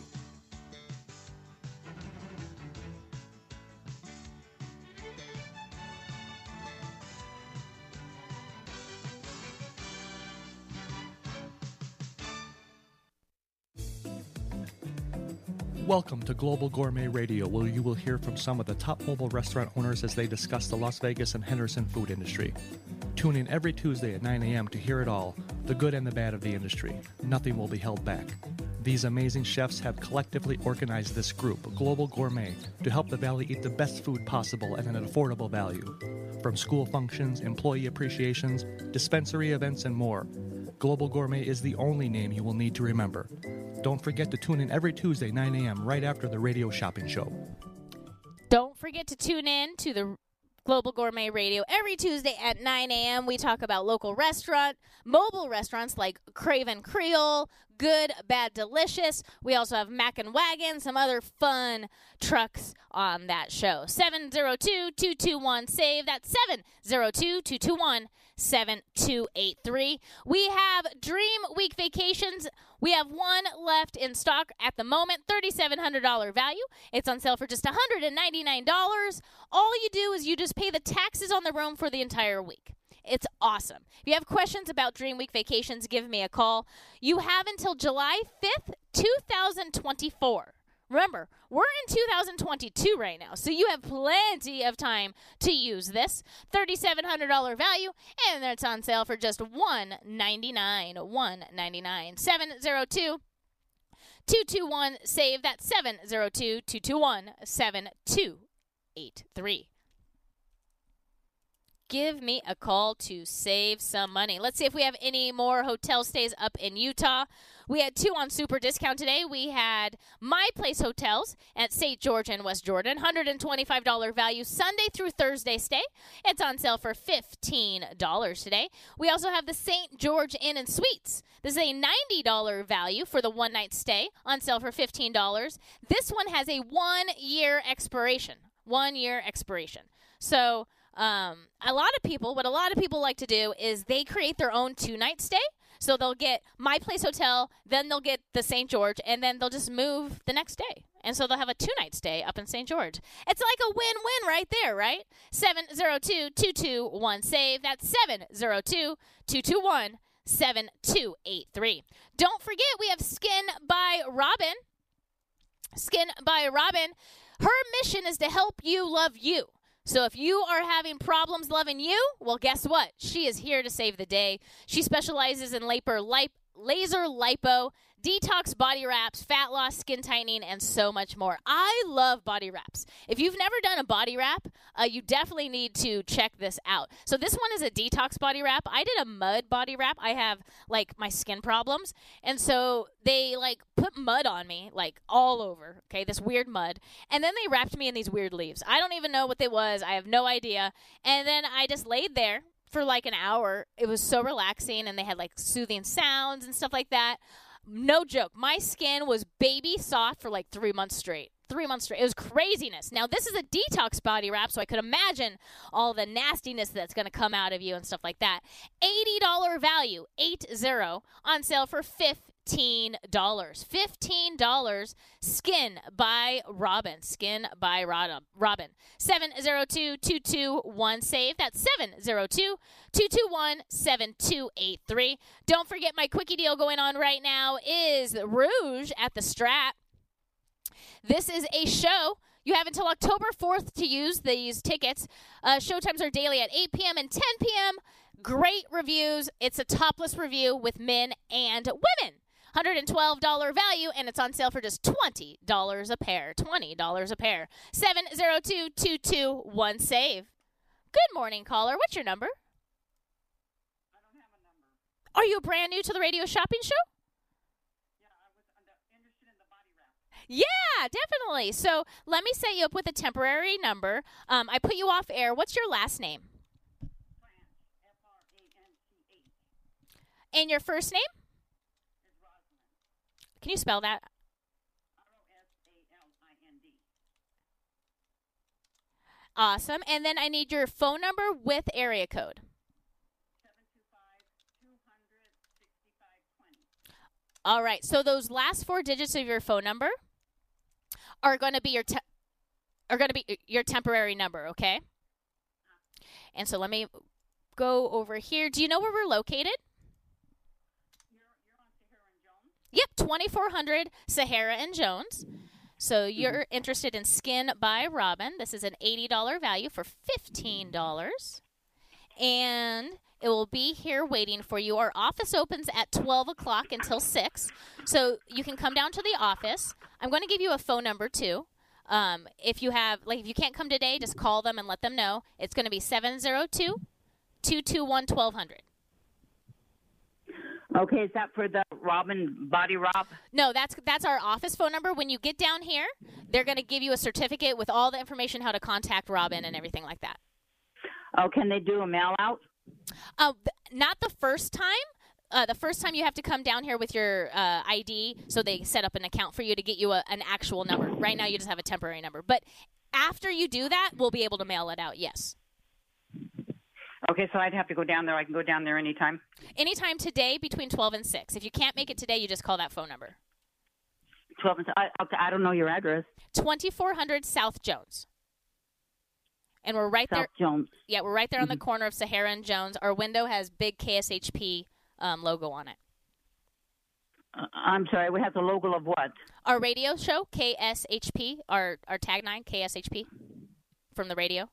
Welcome to Global Gourmet Radio, where you will hear from some of the top mobile restaurant owners as they discuss the Las Vegas and Henderson food industry. Tune in every Tuesday at 9 a.m. to hear it all, the good and the bad of the industry. Nothing will be held back. These amazing chefs have collectively organized this group, Global Gourmet, to help the Valley eat the best food possible at an affordable value. From school functions, employee appreciations, dispensary events, and more, Global Gourmet is the only name you will need to remember. Don't forget to tune in every Tuesday, 9 a.m., right after the Radio Shopping Show. Don't forget to tune in to the Global Gourmet Radio every Tuesday at 9 a.m. We talk about local restaurant, mobile restaurants like Craven Creole, Good, Bad, Delicious. We also have Mac and Wagon, some other fun trucks on that show. 702-221-SAVE. That's 702-221-7283. We have Dream Week Vacations. We have one left in stock at the moment, $3,700 value. It's on sale for just $199. All you do is you just pay the taxes on the room for the entire week. It's awesome. If you have questions about Dream Week Vacations, give me a call. You have until July 5th, 2024. Remember, we're in 2022 right now, so you have plenty of time to use this. $3,700 value, and it's on sale for just $199. $199. 702-221-SAVE. That's 702-221-7283. Give me a call to save some money. Let's see if we have any more hotel stays up in Utah. We had two on super discount today. We had My Place Hotels at St. George and West Jordan, $125 value Sunday through Thursday stay. It's on sale for $15 today. We also have the St. George Inn and Suites. This is a $90 value for the one-night stay, on sale for $15. This one has a one-year expiration. So what a lot of people like to do is they create their own two-night stay. So they'll get My Place Hotel, then they'll get the St. George, and then they'll just move the next day. And so they'll have a two-night stay up in St. George. It's like a win-win right there, right? 702-221-SAVE. That's 702-221-7283. Don't forget, we have Skin by Robin. Skin by Robin. Her mission is to help you love you. So if you are having problems loving you, well, guess what? She is here to save the day. She specializes in laser lipo, detox body wraps, fat loss, skin tightening, and so much more. I love body wraps. If you've never done a body wrap, you definitely need to check this out. So this one is a detox body wrap. I did a mud body wrap. I have, my skin problems. And so they, put mud on me, all over, okay, this weird mud. And then they wrapped me in these weird leaves. I don't even know what they was. I have no idea. And then I just laid there for, an hour. It was so relaxing, and they had, soothing sounds and stuff like that. No joke. My skin was baby soft for 3 months straight. It was craziness. Now, this is a detox body wrap, so I could imagine all the nastiness that's going to come out of you and stuff like that. $80 value, 80, on sale for $15. $15, Skin by Robin. 702-221-SAVE. That's 702-221-7283. Don't forget, my quickie deal going on right now is Rouge at the Strat. This is a show. You have until October 4th to use these tickets. Show times are daily at 8 p.m. and 10 p.m. Great reviews. It's a topless review with men and women. $112 value, and it's on sale for just $20 a pair. $20 a pair. 702-221-SAVE. Good morning, caller. What's your number? I don't have a number. Are you brand new to the radio shopping show? Yeah, definitely. So let me set you up with a temporary number. I put you off air. What's your last name? Franch, F-R-A-N-C-H. And your first name? It's Rosalind. Can you spell that? R-O-S-A-L-I-N-D. Awesome. And then I need your phone number with area code. 725-200-6520. All right. So those last four digits of your phone number are going to be your temporary number, okay? And so let me go over here. Do you know where we're located? You're on Sahara and Jones? Yep, 2400 Sahara and Jones. So you're interested in Skin by Robin. This is an $80 value for $15. And it will be here waiting for you. Our office opens at 12 o'clock until 6. So you can come down to the office. I'm going to give you a phone number, too. If you can't come today, just call them and let them know. It's going to be 702-221-1200. Okay, is that for the Robin Body Rob? No, that's our office phone number. When you get down here, they're going to give you a certificate with all the information how to contact Robin and everything like that. Oh, can they do a mail out? Not the first time. The first time you have to come down here with your ID, so they set up an account for you to get you an actual number. Right now you just have a temporary number. But after you do that, we'll be able to mail it out, yes. Okay, so I'd have to go down there. I can go down there anytime? Anytime today between 12 and 6. If you can't make it today, you just call that phone number. 12 and 6. I don't know your address. 2400 South Jones. And we're right South there. Jones. Yeah, we're right there on the corner of Sahara and Jones. Our window has big KSHP logo on it. I'm sorry, we have the logo of what? Our radio show, KSHP, our tagline, KSHP, from the radio.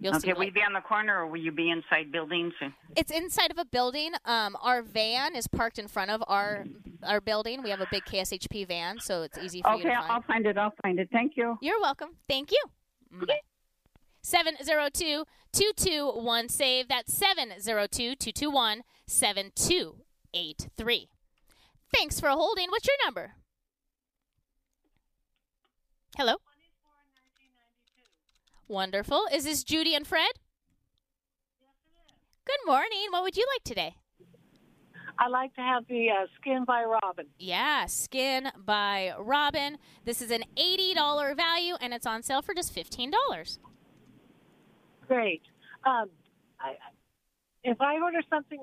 You'll okay, see will you be on the corner or will you be inside buildings? It's inside of a building. Our van is parked in front of our building. We have a big KSHP van, so it's easy for you to find. Okay, I'll find it. Thank you. You're welcome. Thank you. Okay. Bye. 702-221-SAVE. That's 702-221-7283. Thanks for holding. What's your number? Hello? 24-1992. Wonderful. Is this Judy and Fred? Yes, it is. Good morning. What would you like today? I'd like to have the Skin by Robin. Yeah, Skin by Robin. This is an $80 value, and it's on sale for just $15. Great. If I order something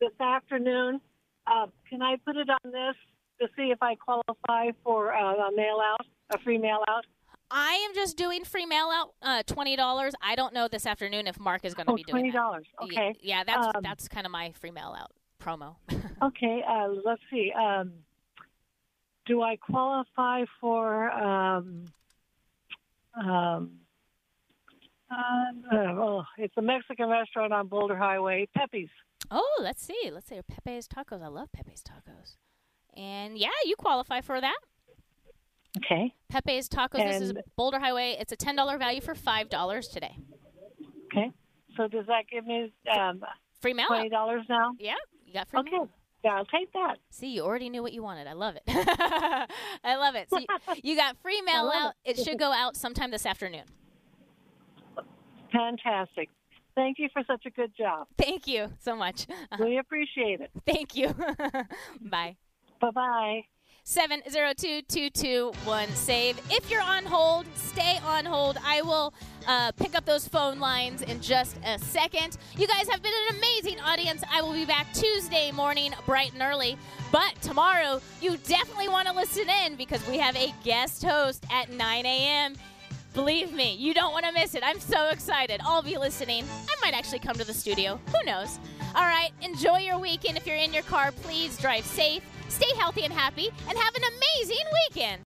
this afternoon, can I put it on this to see if I qualify for a free mail-out? I am just doing free mail-out, $20. I don't know this afternoon if Mark is going to be doing it. $20, that. Okay. Yeah, that's kind of my free mail-out promo. Okay, let's see. Do I qualify for... it's a Mexican restaurant on Boulder Highway, Pepe's. Oh, let's see. Let's see. Pepe's Tacos. I love Pepe's Tacos. And, yeah, you qualify for that. Okay. Pepe's Tacos. And this is Boulder Highway. It's a $10 value for $5 today. Okay. So does that give me free mail? $20 now? Yeah. You got free mail. Yeah, I'll take that. See, you already knew what you wanted. I love it. I love it. So you got free mail out. It should go out sometime this afternoon. Fantastic. Thank you for such a good job. Thank you so much. We appreciate it. Thank you. Bye. Bye-bye. 702-221-SAVE. If you're on hold, stay on hold. I will pick up those phone lines in just a second. You guys have been an amazing audience. I will be back Tuesday morning, bright and early. But tomorrow, you definitely want to listen in because we have a guest host at 9 a.m., Believe me, you don't want to miss it. I'm so excited. I'll be listening. I might actually come to the studio. Who knows? All right, enjoy your weekend. If you're in your car, please drive safe, stay healthy and happy, and have an amazing weekend.